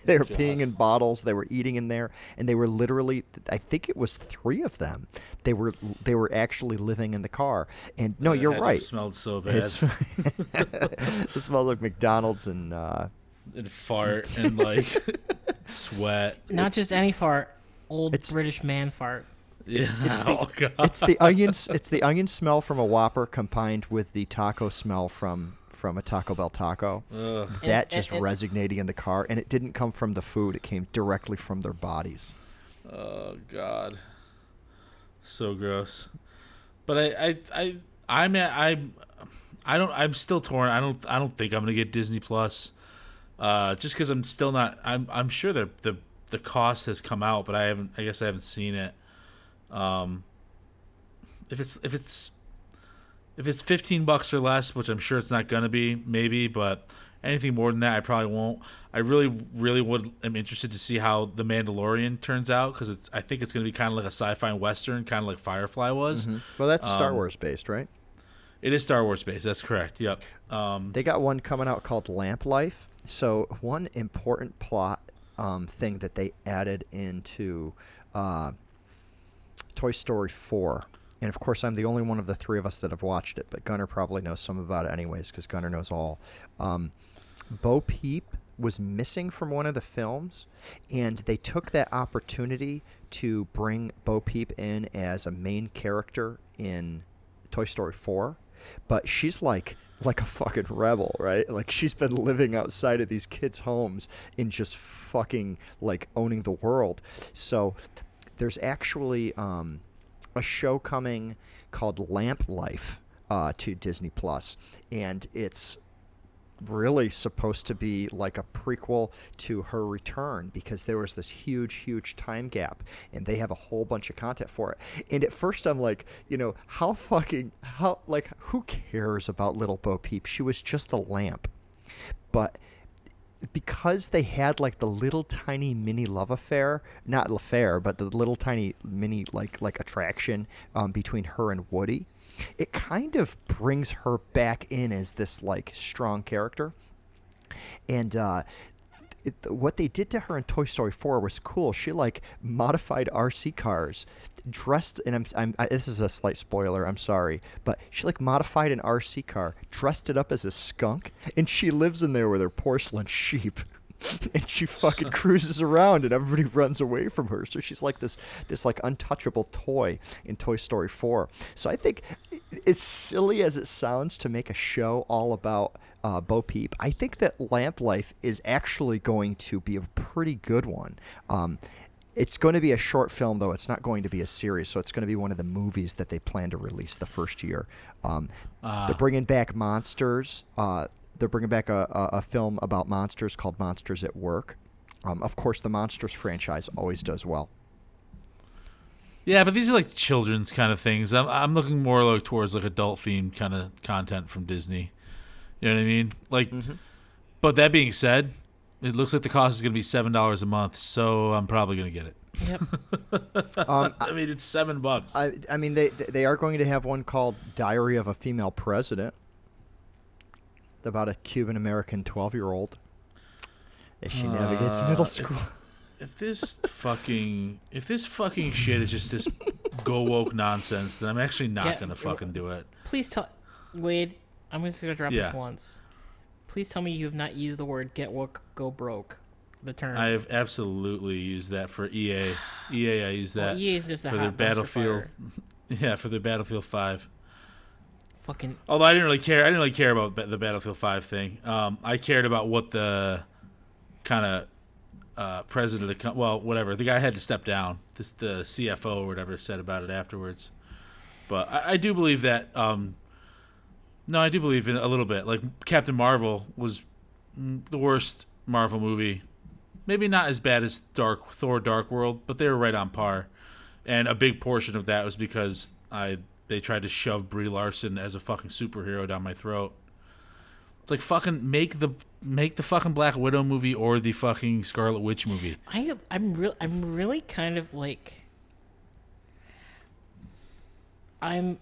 They were peeing in bottles, they were eating in there, and they were literally, I think it was three of them. They were actually living in the car. And no, you're right. It smelled so bad. It smelled like McDonald's and fart and like sweat. Not just any fart, old British man fart. Yeah. It's the onion smell from a Whopper combined with the taco smell from a Taco Bell taco. Ugh. That just resonating in the car, and it didn't come from the food. It came directly from their bodies. Oh God, so gross. But I'm still torn. I don't think I'm gonna get Disney Plus, just because I'm still not. I'm sure that the cost has come out, but I guess I haven't seen it. If it's $15 or less, which I'm sure it's not gonna be, maybe, but anything more than that, I probably won't. I really would. I'm interested to see how The Mandalorian turns out, because I think it's gonna be kind of like a sci-fi and western, kind of like Firefly was. Mm-hmm. Well, that's Star Wars based, right? It is Star Wars based. That's correct. Yep. They got one coming out called Lamp Life. So one important plot thing that they added into. Toy Story 4, and of course I'm the only one of the three of us that have watched it, but Gunnar probably knows some about it anyways, because Gunnar knows all. Bo Peep was missing from one of the films, and they took that opportunity to bring Bo Peep in as a main character in Toy Story 4, but she's like a fucking rebel, right? Like, she's been living outside of these kids' homes and just fucking like owning the world. So there's actually a show coming called Lamp Life to Disney Plus, and it's really supposed to be like a prequel to her return, because there was this huge time gap, and they have a whole bunch of content for it. And at first I'm like, you know, how who cares about little Bo Peep? She was just a lamp. But because they had like the little tiny mini love affair, not affair, but the little tiny mini like attraction between her and Woody, it kind of brings her back in as this like strong character. And what they did to her in Toy Story 4 was cool. She like modified RC cars, dressed, and this is a slight spoiler, I'm sorry, but she like modified an RC car, dressed it up as a skunk, and she lives in there with her porcelain sheep, and she fucking cruises around, and everybody runs away from her. So she's like this like untouchable toy in Toy Story 4. So I think, as silly as it sounds to make a show all about Bo Peep, I think that Lamp Life is actually going to be a pretty good one. It's going to be a short film, though. It's not going to be a series, so it's going to be one of the movies that they plan to release the first year. They're bringing back monsters. They're bringing back a film about monsters called Monsters at Work. Of course, the Monsters franchise always does well. Yeah, but these are like children's kind of things. I'm looking more like towards like adult-themed kind of content from Disney. You know what I mean? Like, mm-hmm. But that being said, it looks like the cost is going to be $7 a month, so I'm probably going to get it. Yep. I mean, it's $7. I mean, they are going to have one called Diary of a Female President, about a Cuban American 12-year-old as she navigates middle school. If this fucking shit is just this go woke nonsense, then I'm actually not gonna fucking do it. Please tell Wade. I'm just gonna drop this once. Please tell me you have not used the word "get woke, go broke." The term. I have absolutely used that for EA. I use that, well, EA is just for their Battlefield. Yeah, for the Battlefield 5. Fucking. Although I didn't really care. I didn't really care about the Battlefield 5 thing. I cared about what the kind of president of the whatever the guy had to step down. Just the CFO or whatever said about it afterwards. But I do believe that. No, I do believe in a little bit. Like Captain Marvel was the worst Marvel movie. Maybe not as bad as Thor: Dark World, but they were right on par. And a big portion of that was because they tried to shove Brie Larson as a fucking superhero down my throat. It's like fucking make the fucking Black Widow movie or the fucking Scarlet Witch movie. I'm really kind of like I'm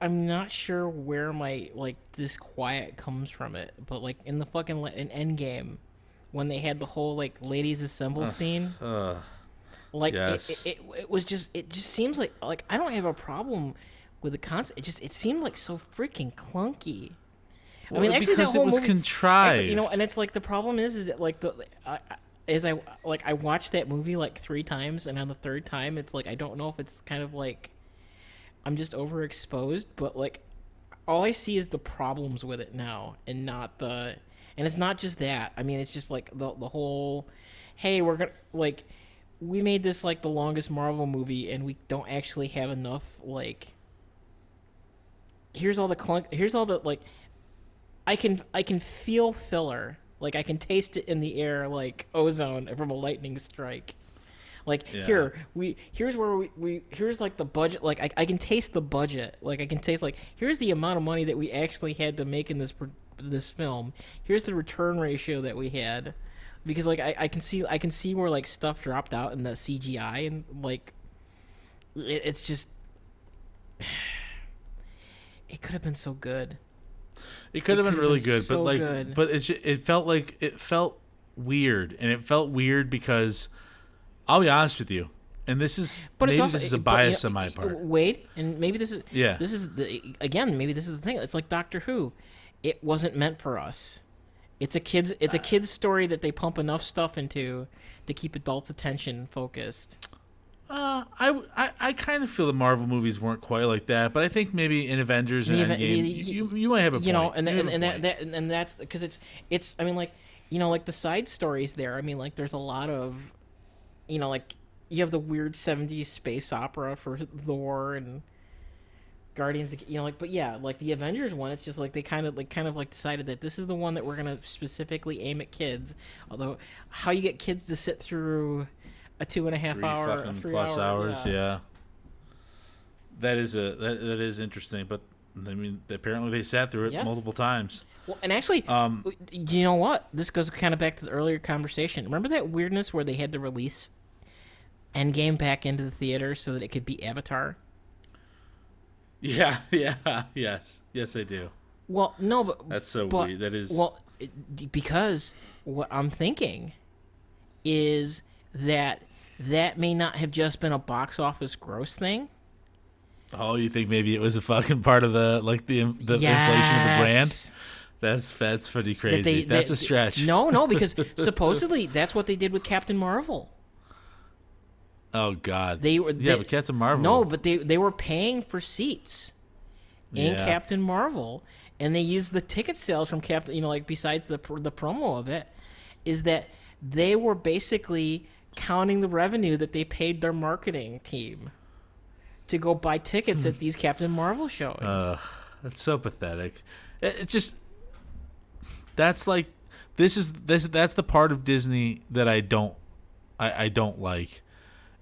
not sure where my like disquiet comes from it, but like in the fucking in Endgame when they had the whole like ladies assemble scene. Like yes. it was just seems like I don't have a problem with the concept. It seemed like so freaking clunky. Well, I mean, actually, that whole it was movie, contrived. Actually, you know, and it's like the problem is that like I watched that movie like 3 times, and on the 3rd time, it's like I don't know if it's kind of like I'm just overexposed, but like all I see is the problems with it now, and not the and it's not just that. I mean, it's just like the whole hey, we're gonna like. We made this, like, the longest Marvel movie, and we don't actually have enough, like... Here's all the clunk... Here's all the, like... I can feel filler. Like, I can taste it in the air, like ozone from a lightning strike. Like, yeah. Here's, like, the budget... Like, I can taste the budget. Like, I can taste, like... Here's the amount of money that we actually had to make in this film. Here's the return ratio that we had. Because like I can see where like stuff dropped out in the CGI and like it's just it could have been so good. It could have been really good, but like but it felt weird, and it felt weird because I'll be honest with you, and this is maybe this is a bias on my part. Wade, and maybe this is maybe this is the thing. It's like Doctor Who, it wasn't meant for us. It's a kid's story that they pump enough stuff into to keep adults' attention focused. I kind of feel the Marvel movies weren't quite like that, but I think maybe in Avengers and Endgame, you might have a point. You know, and that's because it's I mean like you know like the side stories there. I mean like there's a lot of you know like you have the weird 70s space opera for Thor and Guardians, you know, like, but yeah, like the Avengers one, it's just like they kind of decided that this is the one that we're gonna specifically aim at kids. Although, how you get kids to sit through a 2.5 hour, a 3 hour, plus hours, yeah, that is interesting. But I mean, apparently they sat through it multiple times. Well, and actually, you know what? This goes kind of back to the earlier conversation. Remember that weirdness where they had to release Endgame back into the theater so that it could be Avatar. Yeah, yes, I do. Well, no, but that's so weird. That is well, because what I'm thinking is that may not have just been a box office gross thing. Oh, you think maybe it was a fucking part of the like the inflation of the brand? That's pretty crazy. That's a stretch. No, because supposedly that's what they did with Captain Marvel. Oh God! But Captain Marvel. No, but they were paying for seats in Captain Marvel, and they used the ticket sales from Captain. You know, like besides the promo of it, is that they were basically counting the revenue that they paid their marketing team to go buy tickets at these Captain Marvel shows. That's so pathetic. It's just that's like that's the part of Disney that I don't like.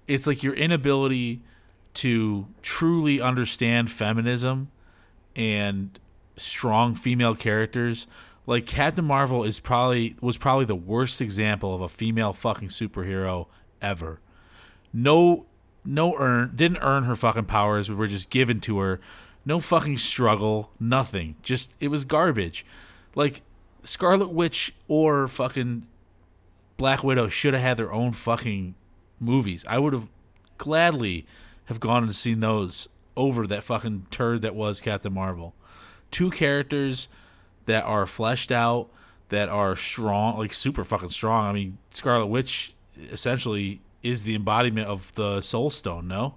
It's like your inability to truly understand feminism and strong female characters. Like Captain Marvel was probably the worst example of a female fucking superhero ever. Didn't earn her fucking powers. We were just given to her. No fucking struggle. Nothing. Just it was garbage. Like Scarlet Witch or fucking Black Widow should have had their own fucking movies. I would have gladly have gone and seen those over that fucking turd that was Captain Marvel. 2 characters that are fleshed out, that are strong, like super fucking strong. I mean, Scarlet Witch essentially is the embodiment of the Soul Stone, no?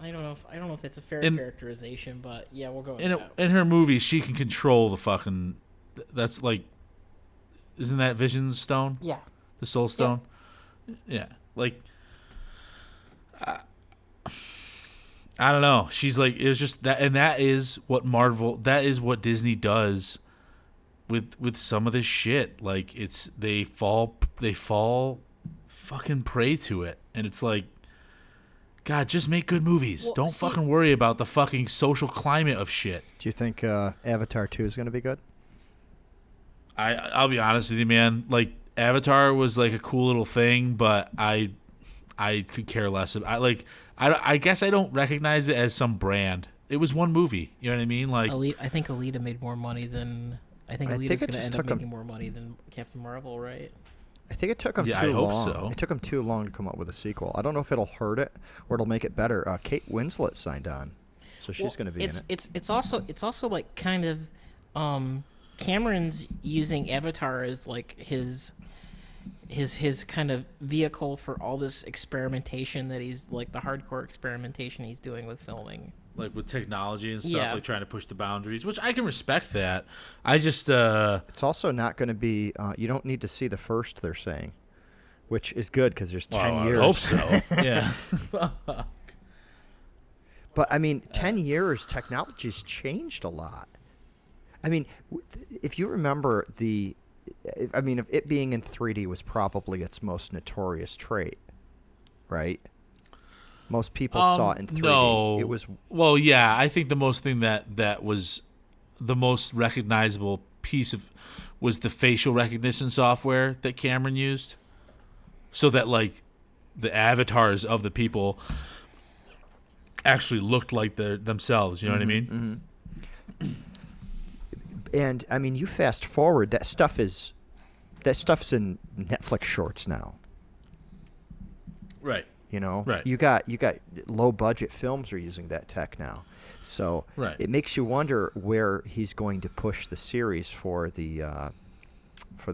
I don't know if that's a fair characterization, but yeah, we'll go. In her movies, she can control the fucking. That's like, isn't that Vision's stone? Yeah. The Soul Stone. Yeah. Like, I don't know. She's like, it was just that, and that is what Marvel. That is what Disney does with some of this shit. Like, it's they fall fucking prey to it, and it's like, God, just make good movies. Well, don't fucking worry about the fucking social climate of shit. Do you think Avatar 2 is going to be good? I'll be honest with you, man. Like, Avatar was like a cool little thing, but I could care less. I guess I don't recognize it as some brand. It was one movie. You know what I mean? Like, I think Alita made more money than Alita's going to end up making more money than Captain Marvel, right? I think it took them too long. So. It took them too long to come up with a sequel. I don't know if it'll hurt it or it'll make it better. Kate Winslet signed on, so she's going to be in it. It's also like kind of Cameron's using Avatar as like his kind of vehicle for all this experimentation that he's like the hardcore experimentation he's doing with filming, like with technology and stuff, like trying to push the boundaries, which I can respect that. I just it's also not going to be you don't need to see the first, they're saying, which is good because there's 10 years. I hope so. Yeah. But I mean, 10 years, technology's changed a lot. I mean, if you remember if it being in 3D was probably its most notorious trait, right? Most people saw it in 3D. No. It was I think the most thing that was the most recognizable piece of was the facial recognition software that Cameron used, so that like the avatars of the people actually looked like themselves. You know what I mean? Mm-hmm. And I mean, you fast forward, that stuff's in Netflix shorts now. Right. You know, right. You got low budget films are using that tech now, so it makes you wonder where he's going to push the series for the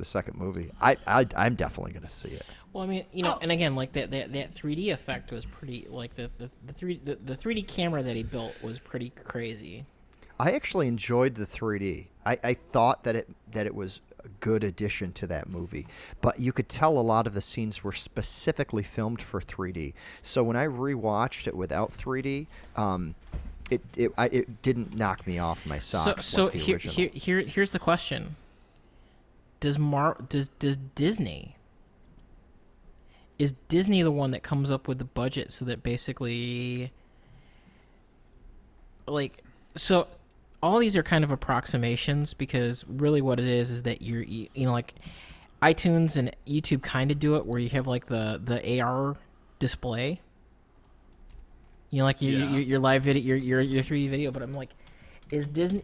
second movie. I'm definitely going to see it. Well, I mean, you know, and again, like that 3D effect was pretty, like the 3D camera that he built was pretty crazy. I actually enjoyed the 3D. I thought that it was a good addition to that movie, but you could tell a lot of the scenes were specifically filmed for 3D. So when I rewatched it without 3D, it didn't knock me off my socks. So, like here's the question: Does Disney? Is Disney the one that comes up with the budget so that basically, like, so? All these are kind of approximations, because really what it is that you're, you know, like iTunes and YouTube kind of do it where you have like the AR display, you know, like your live video, your 3D video. But I'm like, is Disney,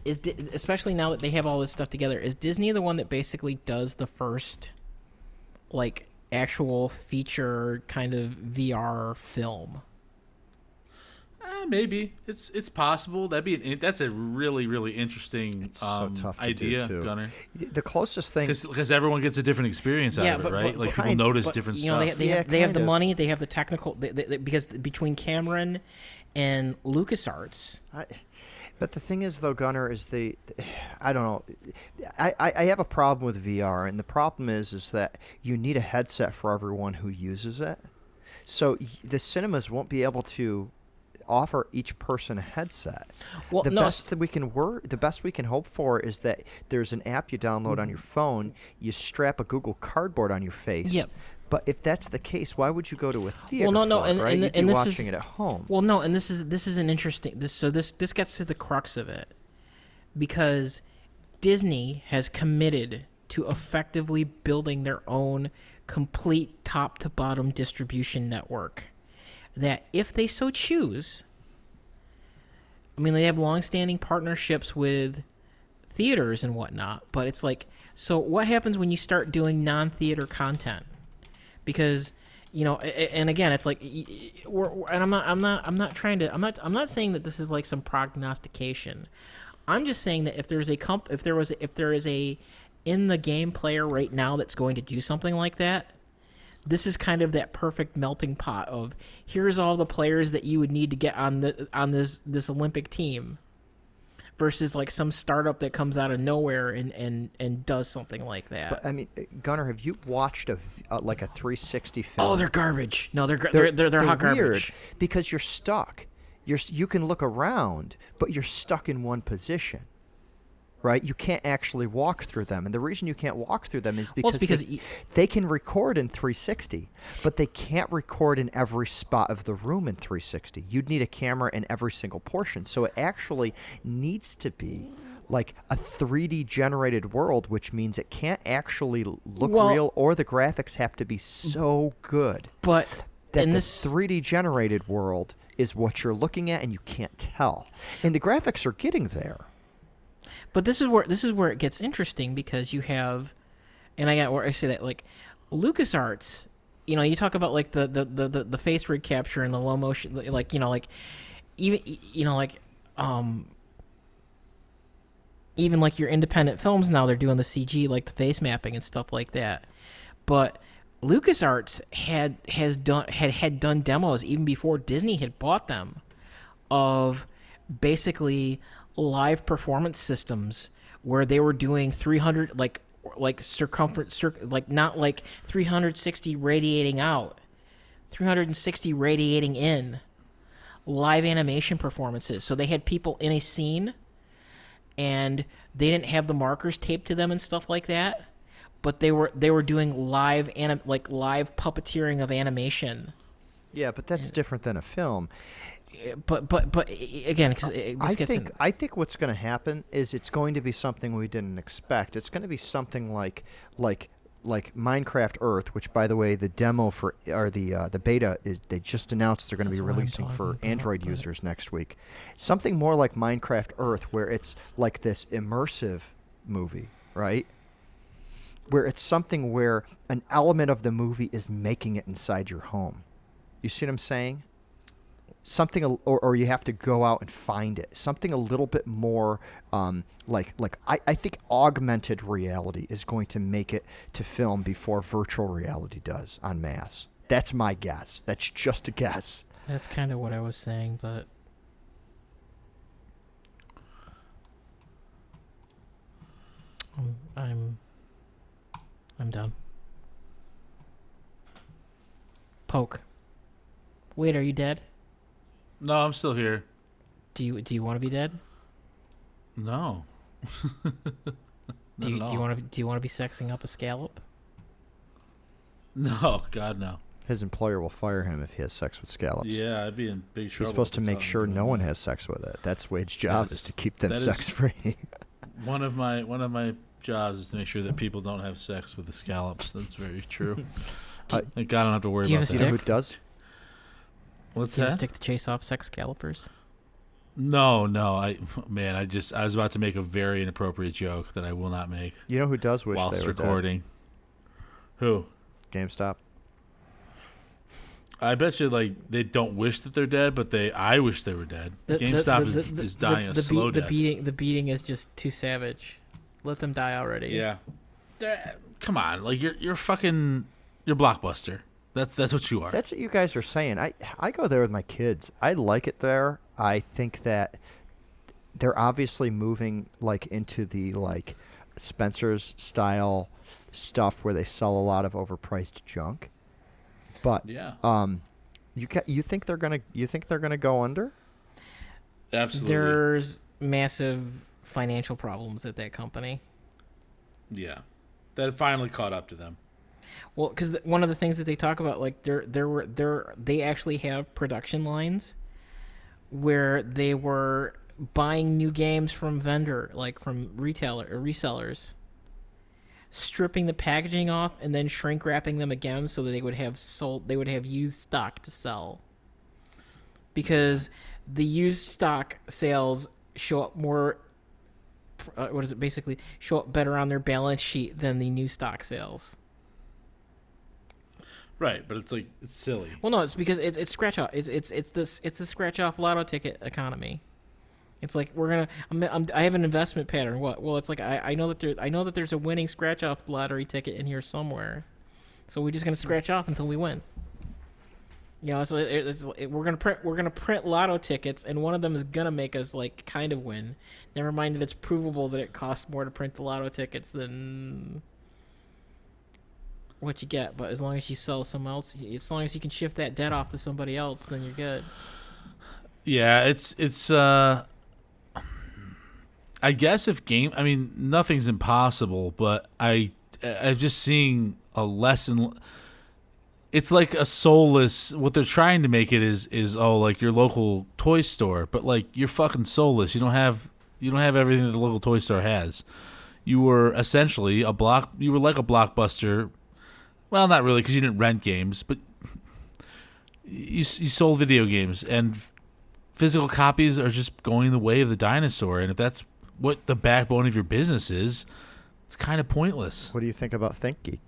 especially now that they have all this stuff together, is Disney the one that basically does the first like actual feature kind of VR film? Maybe it's possible. That's a really, really interesting so tough to idea, do Gunnar. The closest thing, because everyone gets a different experience out of it, right? Like people notice different stuff. You know, they have the money, they have the technical. Because between Cameron and LucasArts, but the thing is, though, Gunnar, is I don't know. I have a problem with VR, and the problem is that you need a headset for everyone who uses it. So the cinemas won't be able to offer each person a headset. Well, the best we can hope for is that there's an app you download on your phone, you strap a Google Cardboard on your face. Yep. But if that's the case, why would you go to a theater? Well, no, and, right? And, and this watching it at home. Well, no, and this is an interesting. This gets to the crux of it, because Disney has committed to effectively building their own complete top to bottom distribution network, that if they so choose, I mean, they have long-standing partnerships with theaters and whatnot, but it's like, so what happens when you start doing non-theater content? Because, you know, and again, it's like, and I'm not saying that this is like some prognostication. I'm just saying that if there is a in the game player right now that's going to do something like that, this is kind of that perfect melting pot of here's all the players that you would need to get on the on this Olympic team, versus like some startup that comes out of nowhere and does something like that. But I mean, Gunnar, have you watched a 360 film? Oh, they're garbage. No, they're hot garbage. Weird, because you're stuck. You can look around, but you're stuck in one position. Right? You can't actually walk through them. And the reason you can't walk through them is because they can record in 360, but they can't record in every spot of the room in 360. You'd need a camera in every single portion. So it actually needs to be like a 3D generated world, which means it can't actually look real, or the graphics have to be so good. But in this 3D generated world is what you're looking at and you can't tell. And the graphics are getting there. But this is where it gets interesting, because you have, and I say that, like, LucasArts, you know, you talk about like the face recapture and the low motion, like, you know, like even like your independent films now, they're doing the CG, like the face mapping and stuff like that. But LucasArts had done demos even before Disney had bought them, of basically live performance systems where they were doing 300 like circumference, like not like 360 radiating out, 360 radiating in, live animation performances. So they had people in a scene and they didn't have the markers taped to them and stuff like that, but they were doing live puppeteering of animation. Yeah, but that's different than a film. But again, cause I think what's going to happen is it's going to be something we didn't expect. It's going to be something like Minecraft Earth, which, by the way, the demo for, or the beta is, they just announced they're going to be releasing for Android users next week. Something more like Minecraft Earth, where it's like this immersive movie, right? Where it's something where an element of the movie is making it inside your home. You see what I'm saying? Something, or you have to go out and find it. Something a little bit more I think augmented reality is going to make it to film before virtual reality does en masse. That's my guess. That's just a guess. That's kind of what I was saying, but I'm done. Poke. Wait, are you dead? No, I'm still here. Do you want to be dead? No. Do you want to be sexing up a scallop? No, God, no. His employer will fire him if he has sex with scallops. Yeah, I'd be in big trouble. He's supposed to make sure no one has sex with it. That's Wade's job, is to keep them sex free. one of my jobs is to make sure that people don't have sex with the scallops. That's very true. Thank God I don't have to worry about that. You know who does? What's that? Stick the chase off sex scallopers? No. I was about to make a very inappropriate joke that I will not make. You know who does wish whilst they were recording? Dead? Who? GameStop. I bet you, like, they don't wish that they're dead, but I wish they were dead. GameStop is dying a slow death. The beating is just too savage. Let them die already. Yeah. Come on, like, you're Blockbuster. That's what you are. That's what you guys are saying. I go there with my kids. I like it there. I think that they're obviously moving into the Spencer's style stuff where they sell a lot of overpriced junk. But yeah, you think they're gonna go under? Absolutely. There's massive financial problems at that company. Yeah, that finally caught up to them. Well, because one of the things that they talk about, like, they actually have production lines where they were buying new games from from retailer or resellers, stripping the packaging off and then shrink wrapping them again so that they would have used stock to sell, because the used stock sales show up more. Basically show up better on their balance sheet than the new stock sales. Right, but it's it's silly. Well, no, it's because it's scratch off. It's the scratch off lotto ticket economy. It's like I have an investment pattern. What? Well, it's like I know that there's a winning scratch off lottery ticket in here somewhere, So we're just gonna scratch off until we win. You know, so we're gonna print lotto tickets, and one of them is gonna make us like kind of win. Never mind that it's provable that it costs more to print the lotto tickets than what you get. But as long as you sell someone else, as long as you can shift that debt off to somebody else, then you're good. Yeah, it's I guess nothing's impossible, but I'm just seeing a lesson. It's like a soulless. What they're trying to make it is like your local toy store, but like you're fucking soulless. You don't have everything that the local toy store has. You were essentially You were like a Blockbuster. Well, not really, because you didn't rent games, but you sold video games, and physical copies are just going the way of the dinosaur. And if that's what the backbone of your business is, it's kind of pointless. What do you think about ThinkGeek?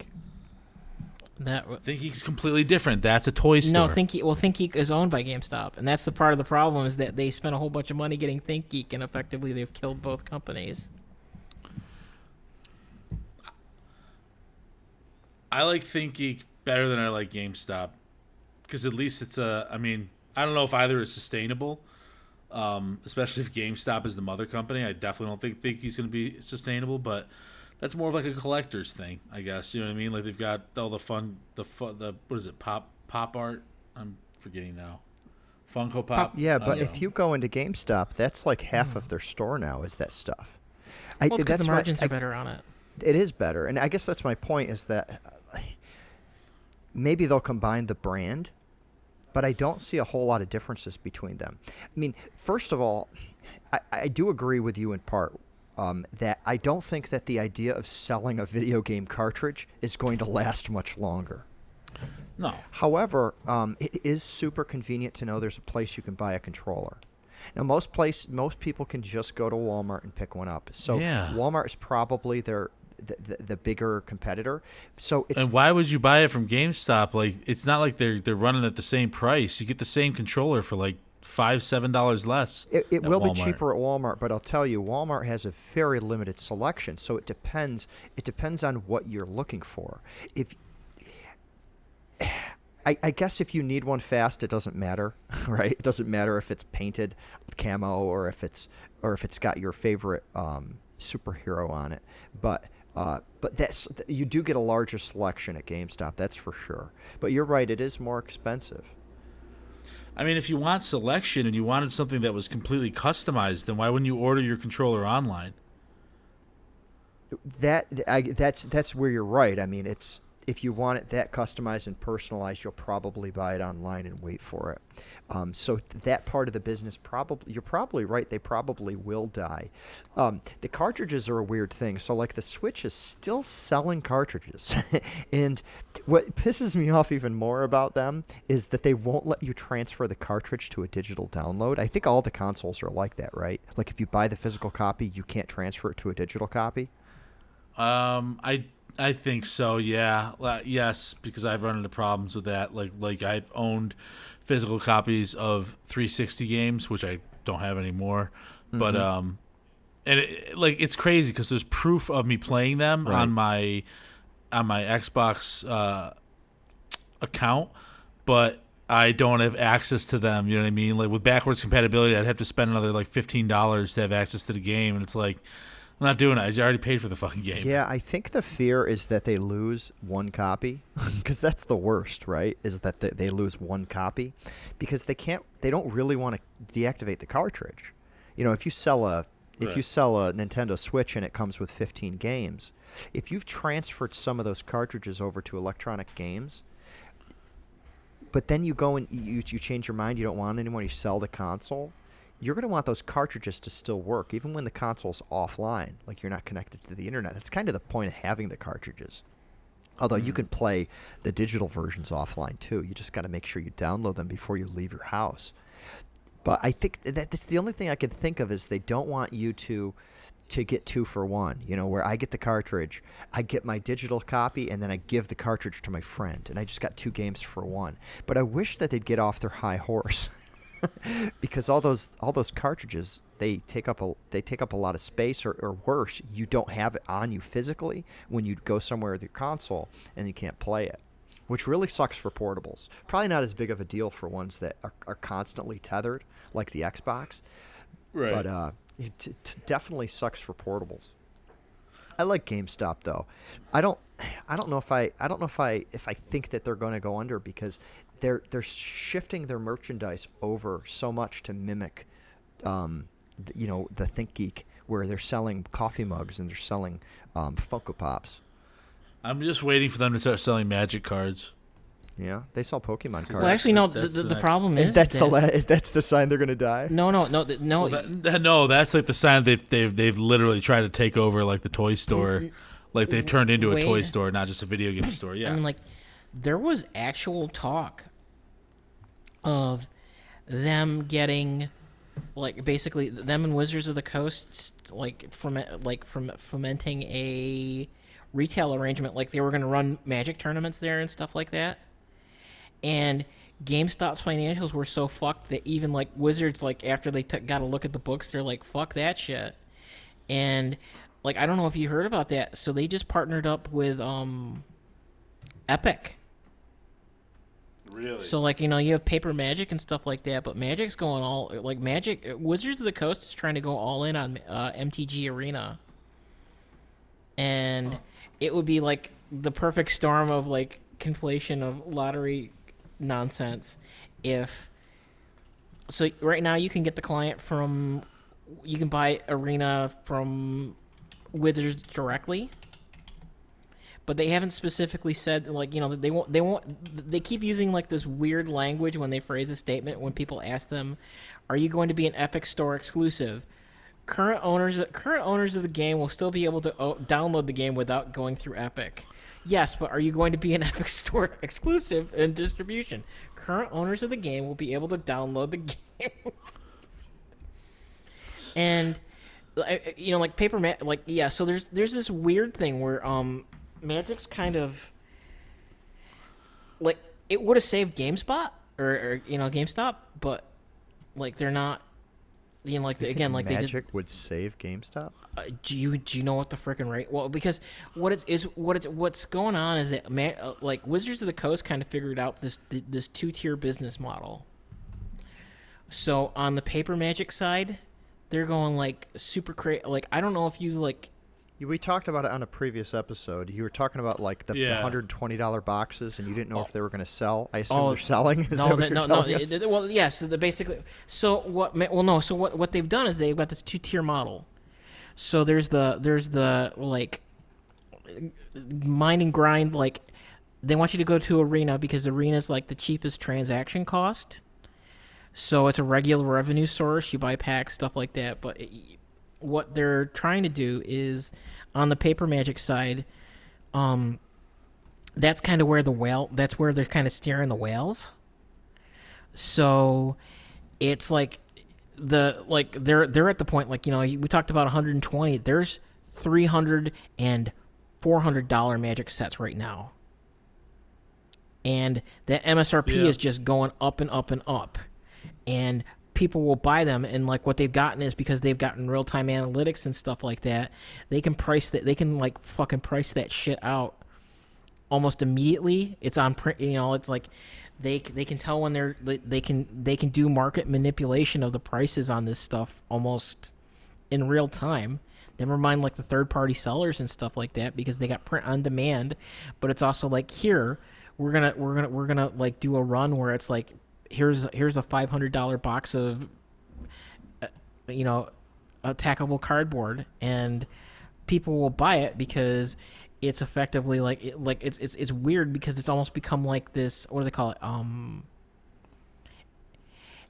ThinkGeek's completely different. That's a toy store. No, ThinkGeek is owned by GameStop, and that's the part of the problem is that they spent a whole bunch of money getting ThinkGeek, and effectively they've killed both companies. I like ThinkGeek better than I like GameStop, because at least it's I don't know if either is sustainable, especially if GameStop is the mother company. I definitely don't think he's going to be sustainable, but that's more of like a collector's thing, I guess. You know what I mean? Like they've got all the what is it? Pop art? I'm forgetting now. Funko Pop. Yeah, but if you go into GameStop, that's like half of their store now is that stuff. Well, it's 'cause the margins are better on it. It is better, and I guess that's my point is that maybe they'll combine the brand, but I don't see a whole lot of differences between them. I mean, first of all, I do agree with you in part. That I don't think that the idea of selling a video game cartridge is going to last much longer. No. However, it is super convenient to know there's a place you can buy a controller. Now, most people can just go to Walmart and pick one up. So yeah. Walmart is probably the bigger competitor. So and why would you buy it from GameStop? Like it's not like they're running at the same price. You get the same controller for like $7 less. It will be cheaper at Walmart, but I'll tell you, Walmart has a very limited selection, so it depends on what you're looking for. If I guess if you need one fast, it doesn't matter, right? It doesn't matter if it's painted camo or if it's got your favorite superhero on it, but that's you do get a larger selection at GameStop, that's for sure. But you're right, it is more expensive. I mean, if you want selection and you wanted something that was completely customized, then why wouldn't you order your controller online? That's where you're right. I mean, it's if you want it that customized and personalized, you'll probably buy it online and wait for it. So that part of the business, you're probably right. They probably will die. The cartridges are a weird thing. So like the Switch is still selling cartridges. And what pisses me off even more about them is that they won't let you transfer the cartridge to a digital download. I think all the consoles are like that, right? Like if you buy the physical copy, you can't transfer it to a digital copy. I think so, yeah. Yes, because I've run into problems with that. Like I've owned physical copies of 360 games, which I don't have anymore. Mm-hmm. But and it's crazy because there's proof of me playing them on my Xbox account, but I don't have access to them. You know what I mean? Like with backwards compatibility, I'd have to spend another like $15 to have access to the game, and it's like, I'm not doing it. I already paid for the fucking game. Yeah, I think the fear is that they lose one copy, because that's the worst, right? Is that they lose one copy, because they don't really want to deactivate the cartridge. You know, if you sell a Nintendo Switch and it comes with 15 games, if you've transferred some of those cartridges over to Electronic Games, but then you go and you change your mind, you don't want anyone, you sell the console. You're going to want those cartridges to still work, even when the console's offline, like you're not connected to the internet. That's kind of the point of having the cartridges. Although you can play the digital versions offline, too. You just got to make sure you download them before you leave your house. But I think that's the only thing I could think of is they don't want you to get 2 for 1, you know, where I get the cartridge, I get my digital copy, and then I give the cartridge to my friend, and I just got 2 games for 1. But I wish that they'd get off their high horse. Because all those cartridges, they take up a lot of space, or worse, you don't have it on you physically when you go somewhere with your console and you can't play it. which really sucks for portables. Probably not as big of a deal for ones that are constantly tethered, like the Xbox. Right. But it definitely sucks for portables. I like GameStop though. I don't know if I think that they're going to go under because they're shifting their merchandise over so much to mimic, the ThinkGeek, where they're selling coffee mugs and they're selling Funko Pops. I'm just waiting for them to start selling Magic cards. Yeah, they sell Pokemon cards. Well, actually, no. The problem is that's the sign they're gonna die. No. Well, that's like the sign they've literally tried to take over, like the toy store, like they've turned into a toy store, not just a video game store. Yeah, I mean, like there was actual talk of them getting, like, basically them and Wizards of the Coast, fomenting a retail arrangement, like they were going to run Magic tournaments there and stuff like that. And GameStop's financials were so fucked that even, like, Wizards, like, after they got a look at the books, they're like, fuck that shit. And, like, I don't know if you heard about that. So they just partnered up with Epic. Really? So, like, you have paper Magic and stuff like that, but Magic's going all, like, Magic, Wizards of the Coast is trying to go all in on MTG Arena. And it would be, like, the perfect storm of, like, conflation of lottery nonsense if... So right now you can get the client from... You can buy Arena from Wizards directly. But they haven't specifically said, like, they won't. They keep using, like, this weird language when they phrase a statement when people ask them, are you going to be an Epic Store exclusive? Current owners of the game will still be able to download the game without going through Epic. Yes, but are you going to be an Epic Store exclusive in distribution? Current owners of the game will be able to download the game. And like paper, like, yeah. So there's this weird thing where Magic's kind of like, it would have saved GameSpot or GameStop, but like they're not. Magic would save GameStop. Do you know what the frickin' rate? Well, because what's going on is that like Wizards of the Coast kind of figured out this two-tier business model. So on the paper Magic side, they're going like super crazy. Like, I don't know if you like. We talked about it on a previous episode. You were talking about, like, the $120 boxes, and you didn't know if they were going to sell. I assume they're selling. No. Well, yes. Yeah, so basically, what they've done is they've got this two-tier model. So there's the like mine and grind. Like, they want you to go to Arena because Arena's like the cheapest transaction cost. So it's a regular revenue source. You buy packs, stuff like that, but. What they're trying to do is, on the paper Magic side, that's kind of where that's where they're kind of steering the whales. So it's like they're at the point, like, we talked about 120, there's 300 and $400 Magic sets right now. And the MSRP is just going up and up and up. And people will buy them, and like what they've gotten is, because they've gotten real-time analytics and stuff like that, they can price that, they can like fucking price that shit out almost immediately. It's on print, it's like they can tell when they can do market manipulation of the prices on this stuff almost in real time. Never mind like the third-party sellers and stuff like that, because they got print on demand. But it's also like, here we're gonna like do a run where it's like, Here's a $500 box of, attackable cardboard, and people will buy it because it's effectively it's weird, because it's almost become like this. What do they call it?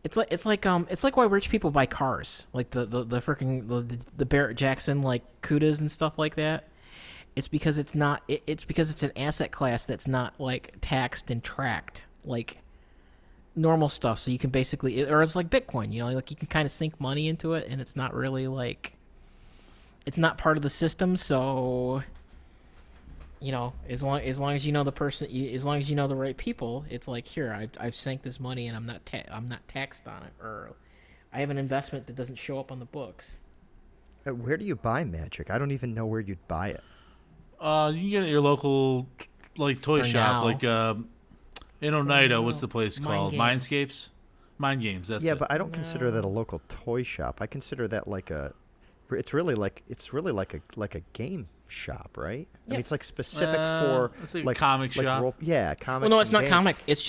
It's like why rich people buy cars, like the freaking Barrett Jackson like Cudas and stuff like that. It's because it's an asset class that's not like taxed and tracked like normal stuff, so you can basically, or it's like Bitcoin, like you can kind of sink money into it, and it's not really like, it's not part of the system. So, as long as you know the person, as long as you know the right people, it's like, here, I've sank this money, and I'm not taxed on it, or I have an investment that doesn't show up on the books. Where do you buy Magic? I don't even know where you'd buy it. You can get it at your local like toy shop, now. Like in Oneida, what's the place called? Mindscapes? Mind Games, that's it. Yeah, but I don't consider that a local toy shop. I consider that like a it's really like a game shop, right? Yeah. I mean, it's like specific for it's like a comic shop. Comic. Well, no, it's not games. Comic. It's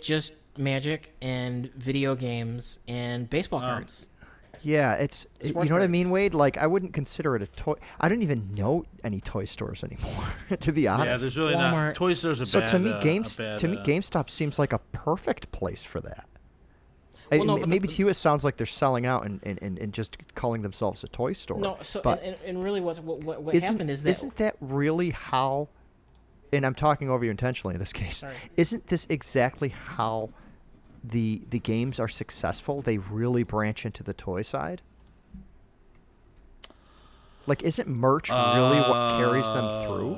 just Magic and video games and baseball cards. Yeah, it's you know what I mean, Wade? Like, I wouldn't consider it a toy. I don't even know any toy stores anymore, to be honest. Yeah, there's really not. Toy stores are bad. So to me, GameStop seems like a perfect place for that. Well, maybe to you it sounds like they're selling out and just calling themselves a toy store. No, so but and really what happened is that... Isn't that really how... And I'm talking over you intentionally in this case. Sorry. Isn't this exactly how... The games are successful, they really branch into the toy side? Like, isn't merch really what carries them through?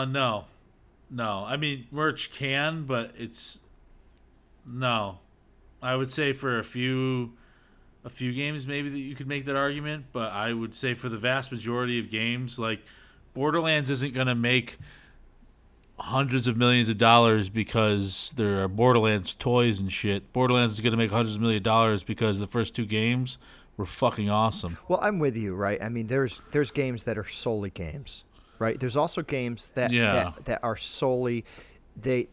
No. I mean, merch can, but it's no. I would say for a few games maybe that you could make that argument, but I would say for the vast majority of games, like Borderlands isn't going to make hundreds of millions of dollars because there are Borderlands toys and shit. Borderlands is going to make hundreds of millions of dollars because the first two games were fucking awesome. Well, I'm with you, right? I mean, there's games that are solely games, right? There's also games that are solely the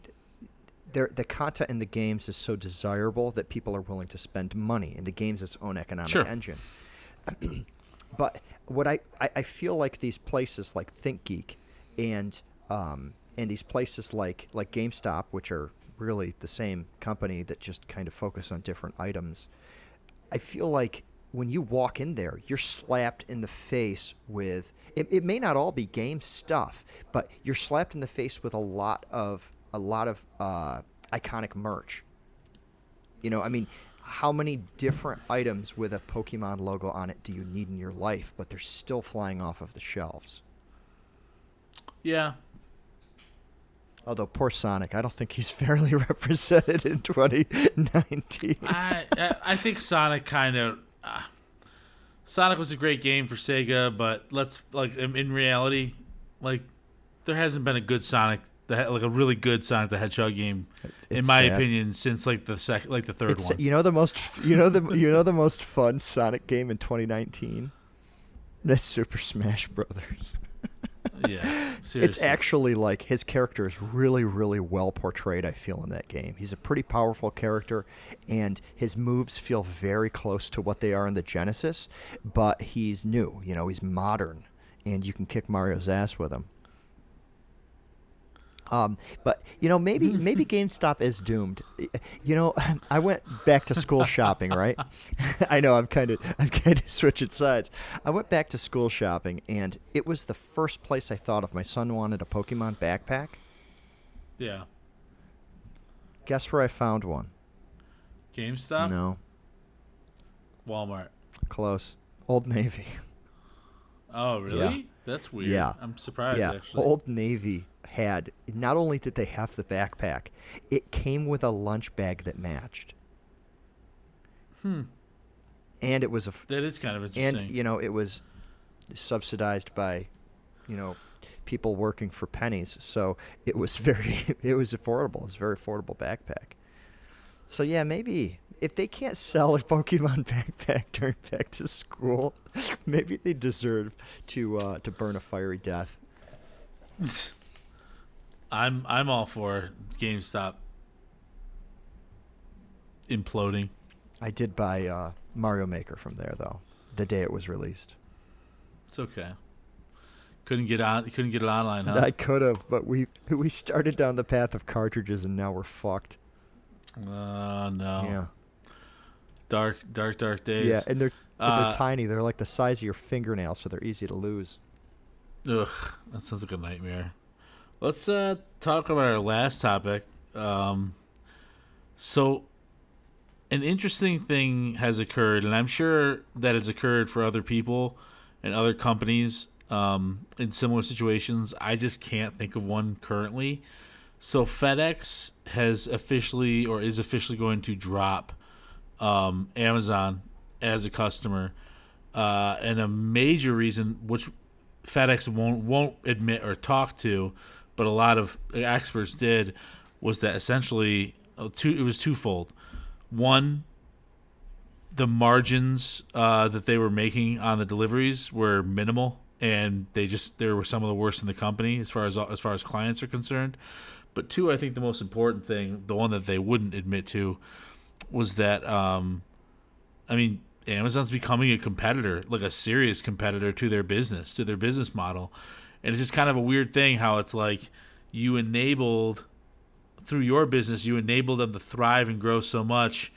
content in the games is so desirable that people are willing to spend money, and the game's its own economic engine. But what I feel like these places like ThinkGeek and these places like GameStop, which are really the same company that just kind of focus on different items, I feel like when you walk in there, you're slapped in the face with it may not all be game stuff, but you're slapped in the face with a lot of iconic merch. You know, I mean, how many different items with a Pokemon logo on it do you need in your life? But they're still flying off of the shelves. Yeah. Although poor Sonic, I don't think he's fairly represented in 2019. I think Sonic kind of... Sonic was a great game for Sega, but let's like in reality, like there hasn't been a good Sonic, like a really good Sonic the Hedgehog game, in my opinion, since like the third one. You know the most fun Sonic game in 2019? That's Super Smash Brothers. Yeah, seriously. It's actually like his character is really, really well portrayed, I feel, in that game. He's a pretty powerful character, and his moves feel very close to what they are in the Genesis, but he's new, you know, he's modern, and you can kick Mario's ass with him. But, you know, maybe GameStop is doomed. You know, I went back to school shopping, right? I know I'm kind of switching sides. I went back to school shopping, and it was the first place I thought of. My son wanted a Pokemon backpack. Yeah. Guess where I found one? GameStop? No. Walmart. Close. Old Navy. Oh, really? Yeah. That's weird. Yeah. I'm surprised, actually. Old Navy had, not only did they have the backpack, it came with a lunch bag that matched. And it was that is kind of interesting. And, you know, it was subsidized by, you know, people working for pennies. So it was affordable. It was a very affordable backpack. So, yeah, maybe if they can't sell a Pokemon backpack during back to school, maybe they deserve to burn a fiery death. I'm all for GameStop imploding. I did buy Mario Maker from there, though, the day it was released. It's okay. Couldn't get it online, huh? I could have, but we started down the path of cartridges, and now we're fucked. No. Yeah. Dark days. Yeah, and they're tiny. They're like the size of your fingernail, so they're easy to lose. Ugh, that sounds like a nightmare. Let's talk about our last topic. So an interesting thing has occurred, and I'm sure that it's occurred for other people and other companies in similar situations. I just can't think of one currently. So FedEx is officially going to drop Amazon as a customer. And a major reason, which FedEx won't admit or talk to, but a lot of experts did, was that essentially it was twofold. One, the margins that they were making on the deliveries were minimal, and there were some of the worst in the company as far as clients are concerned. But two, I think the most important thing, the one that they wouldn't admit to, was that Amazon's becoming a competitor, like a serious competitor to their business, to their business model. And it's just kind of a weird thing how it's like you enabled, through your business, you enabled them to thrive and grow so much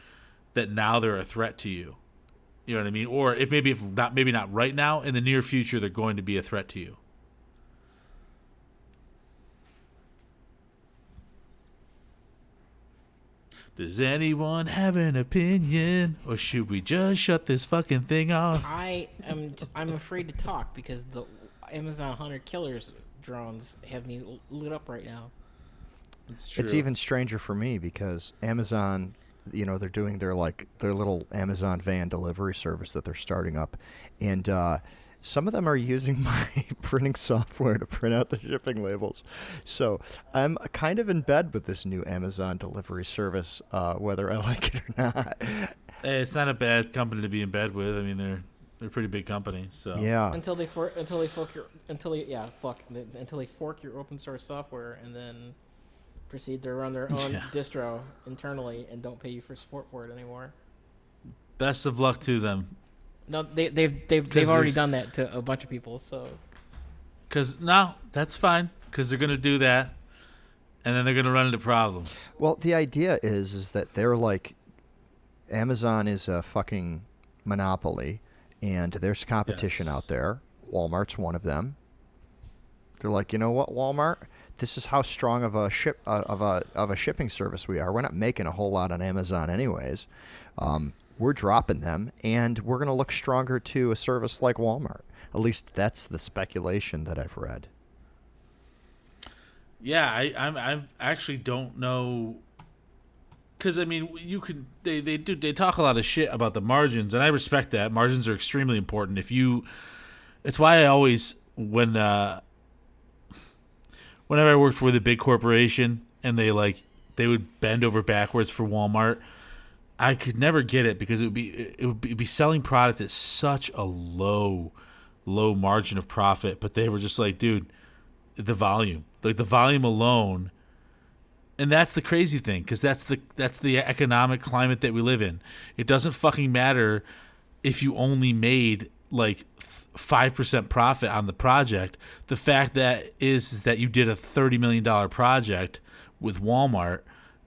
that now they're a threat to you. You know what I mean? Or if not right now, in the near future, they're going to be a threat to you. Does anyone have an opinion, or should we just shut this fucking thing off? I'm afraid to talk because the Amazon Hunter Killers drones have me lit up right now. It's true. It's even stranger for me because Amazon, you know, they're doing their little Amazon van delivery service that they're starting up, and some of them are using my printing software to print out the shipping labels. So I'm kind of in bed with this new Amazon delivery service, whether I like it or not. Hey, it's not a bad company to be in bed with. I mean, they're a pretty big company. So yeah, until they fork your open source software and then proceed to run their own distro internally and don't pay you for support for it anymore. Best of luck to them. No, they've already done that to a bunch of people. So, that's fine. Because they're gonna do that, and then they're gonna run into problems. Well, the idea is that they're like, Amazon is a fucking monopoly, and there's competition out there. Walmart's one of them. They're like, you know what, Walmart? This is how strong of a shipping service we are. We're not making a whole lot on Amazon, anyways. We're dropping them, and we're going to look stronger to a service like Walmart. At least that's the speculation that I've read. Yeah, I actually don't know, because I mean, you could they talk a lot of shit about the margins, and I respect that. Margins are extremely important. It's why I always whenever I worked with a big corporation and they would bend over backwards for Walmart. I could never get it because it would be selling product at such a low margin of profit, but they were just like, dude, the volume alone. And that's the crazy thing, because that's the economic climate that we live in. It doesn't fucking matter if you only made like 5% profit on the project. The fact that is that you did a $30 million project with Walmart.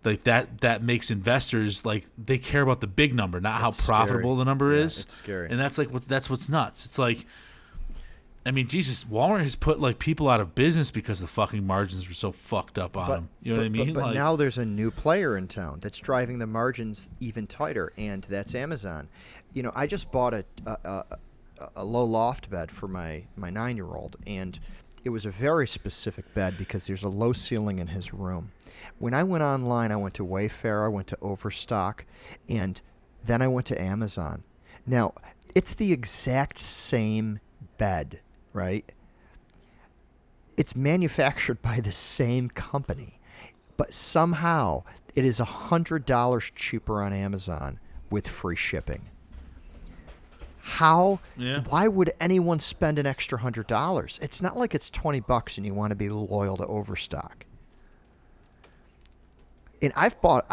Like that makes investors, like, they care about the big number, not how profitable the number is. It's scary, and that's what's nuts. It's like, I mean, Jesus, Walmart has put like people out of business because the fucking margins were so fucked up on them. You know what I mean? But now there's a new player in town that's driving the margins even tighter, and that's Amazon. You know, I just bought a low loft bed for my 9-year-old, and it was a very specific bed because there's a low ceiling in his room. When I went online, I went to Wayfair, I went to Overstock, and then I went to Amazon. Now, it's the exact same bed, right? It's manufactured by the same company, but somehow it is $100 cheaper on Amazon with free shipping. How? Yeah. Why would anyone spend an extra $100? It's not like it's $20 and you want to be loyal to Overstock. And I've bought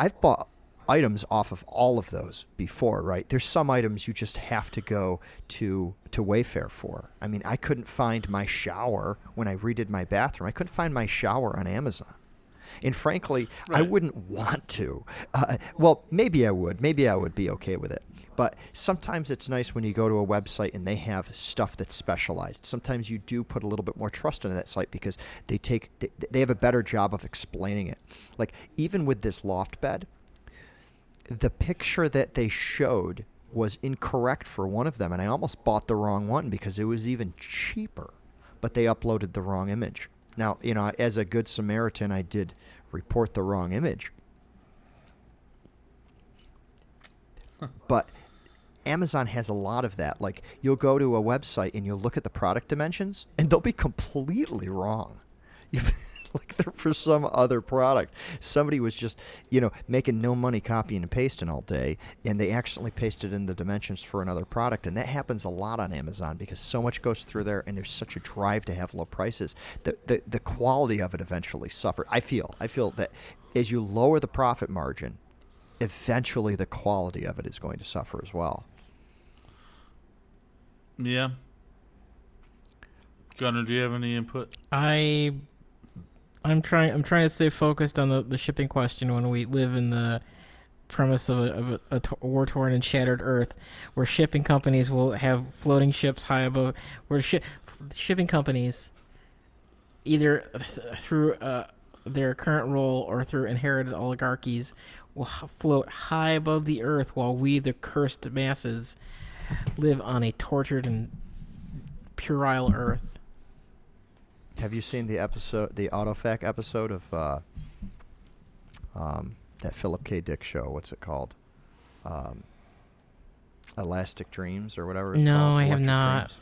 items off of all of those before, right? There's some items you just have to go to Wayfair for. I mean, I couldn't find my shower when I redid my bathroom. I couldn't find my shower on Amazon. And frankly, right, I wouldn't want to. Well, maybe I would. Maybe I would be okay with it. But sometimes it's nice when you go to a website and they have stuff that's specialized. Sometimes you do put a little bit more trust into that site because they have a better job of explaining it. Like, even with this loft bed, the picture that they showed was incorrect for one of them, and I almost bought the wrong one because it was even cheaper, but they uploaded the wrong image. Now, you know, as a good Samaritan, I did report the wrong image. But Amazon has a lot of that. Like, you'll go to a website and you'll look at the product dimensions, and they'll be completely wrong. Like, they're for some other product. Somebody was just, you know, making no money copying and pasting all day, and they accidentally pasted in the dimensions for another product. And that happens a lot on Amazon because so much goes through there, and there's such a drive to have low prices. The quality of it eventually suffers. I feel that as you lower the profit margin, eventually the quality of it is going to suffer as well. Yeah. Gunnar, do you have any input? I'm trying to stay focused on the shipping question when we live in the premise of a war-torn and shattered Earth, where shipping companies will have floating ships high above, where shipping companies, either through their current role or through inherited oligarchies, will float high above the Earth while we, the cursed masses, live on a tortured and puerile Earth. Have you seen the AutoFac episode of that Philip K. Dick show? What's it called? Elastic Dreams or whatever it's called? No, I have not. Dreams.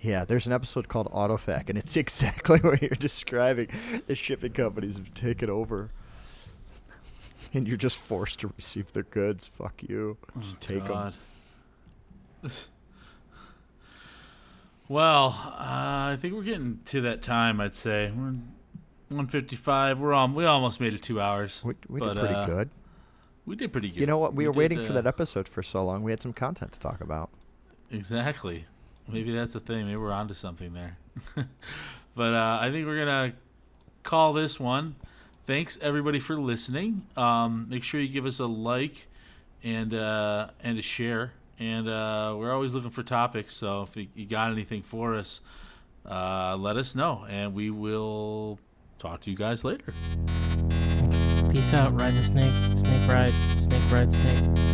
Yeah, there's an episode called AutoFac, and it's exactly what you're describing. The shipping companies have taken over, and you're just forced to receive their goods. Fuck you. Just take them. Well, I think we're getting to that time, I'd say. We're 1:55. We almost made it 2 hours. We did pretty good. We did pretty good. You know what? We were waiting for that episode for so long. We had some content to talk about. Exactly. Maybe that's the thing. Maybe we're onto something there. But I think we're going to call this one. Thanks, everybody, for listening. Make sure you give us a like and a share. And we're always looking for topics, so if you got anything for us, let us know, and we will talk to you guys later. Peace out. Ride the snake. Snake ride. Snake ride. Snake.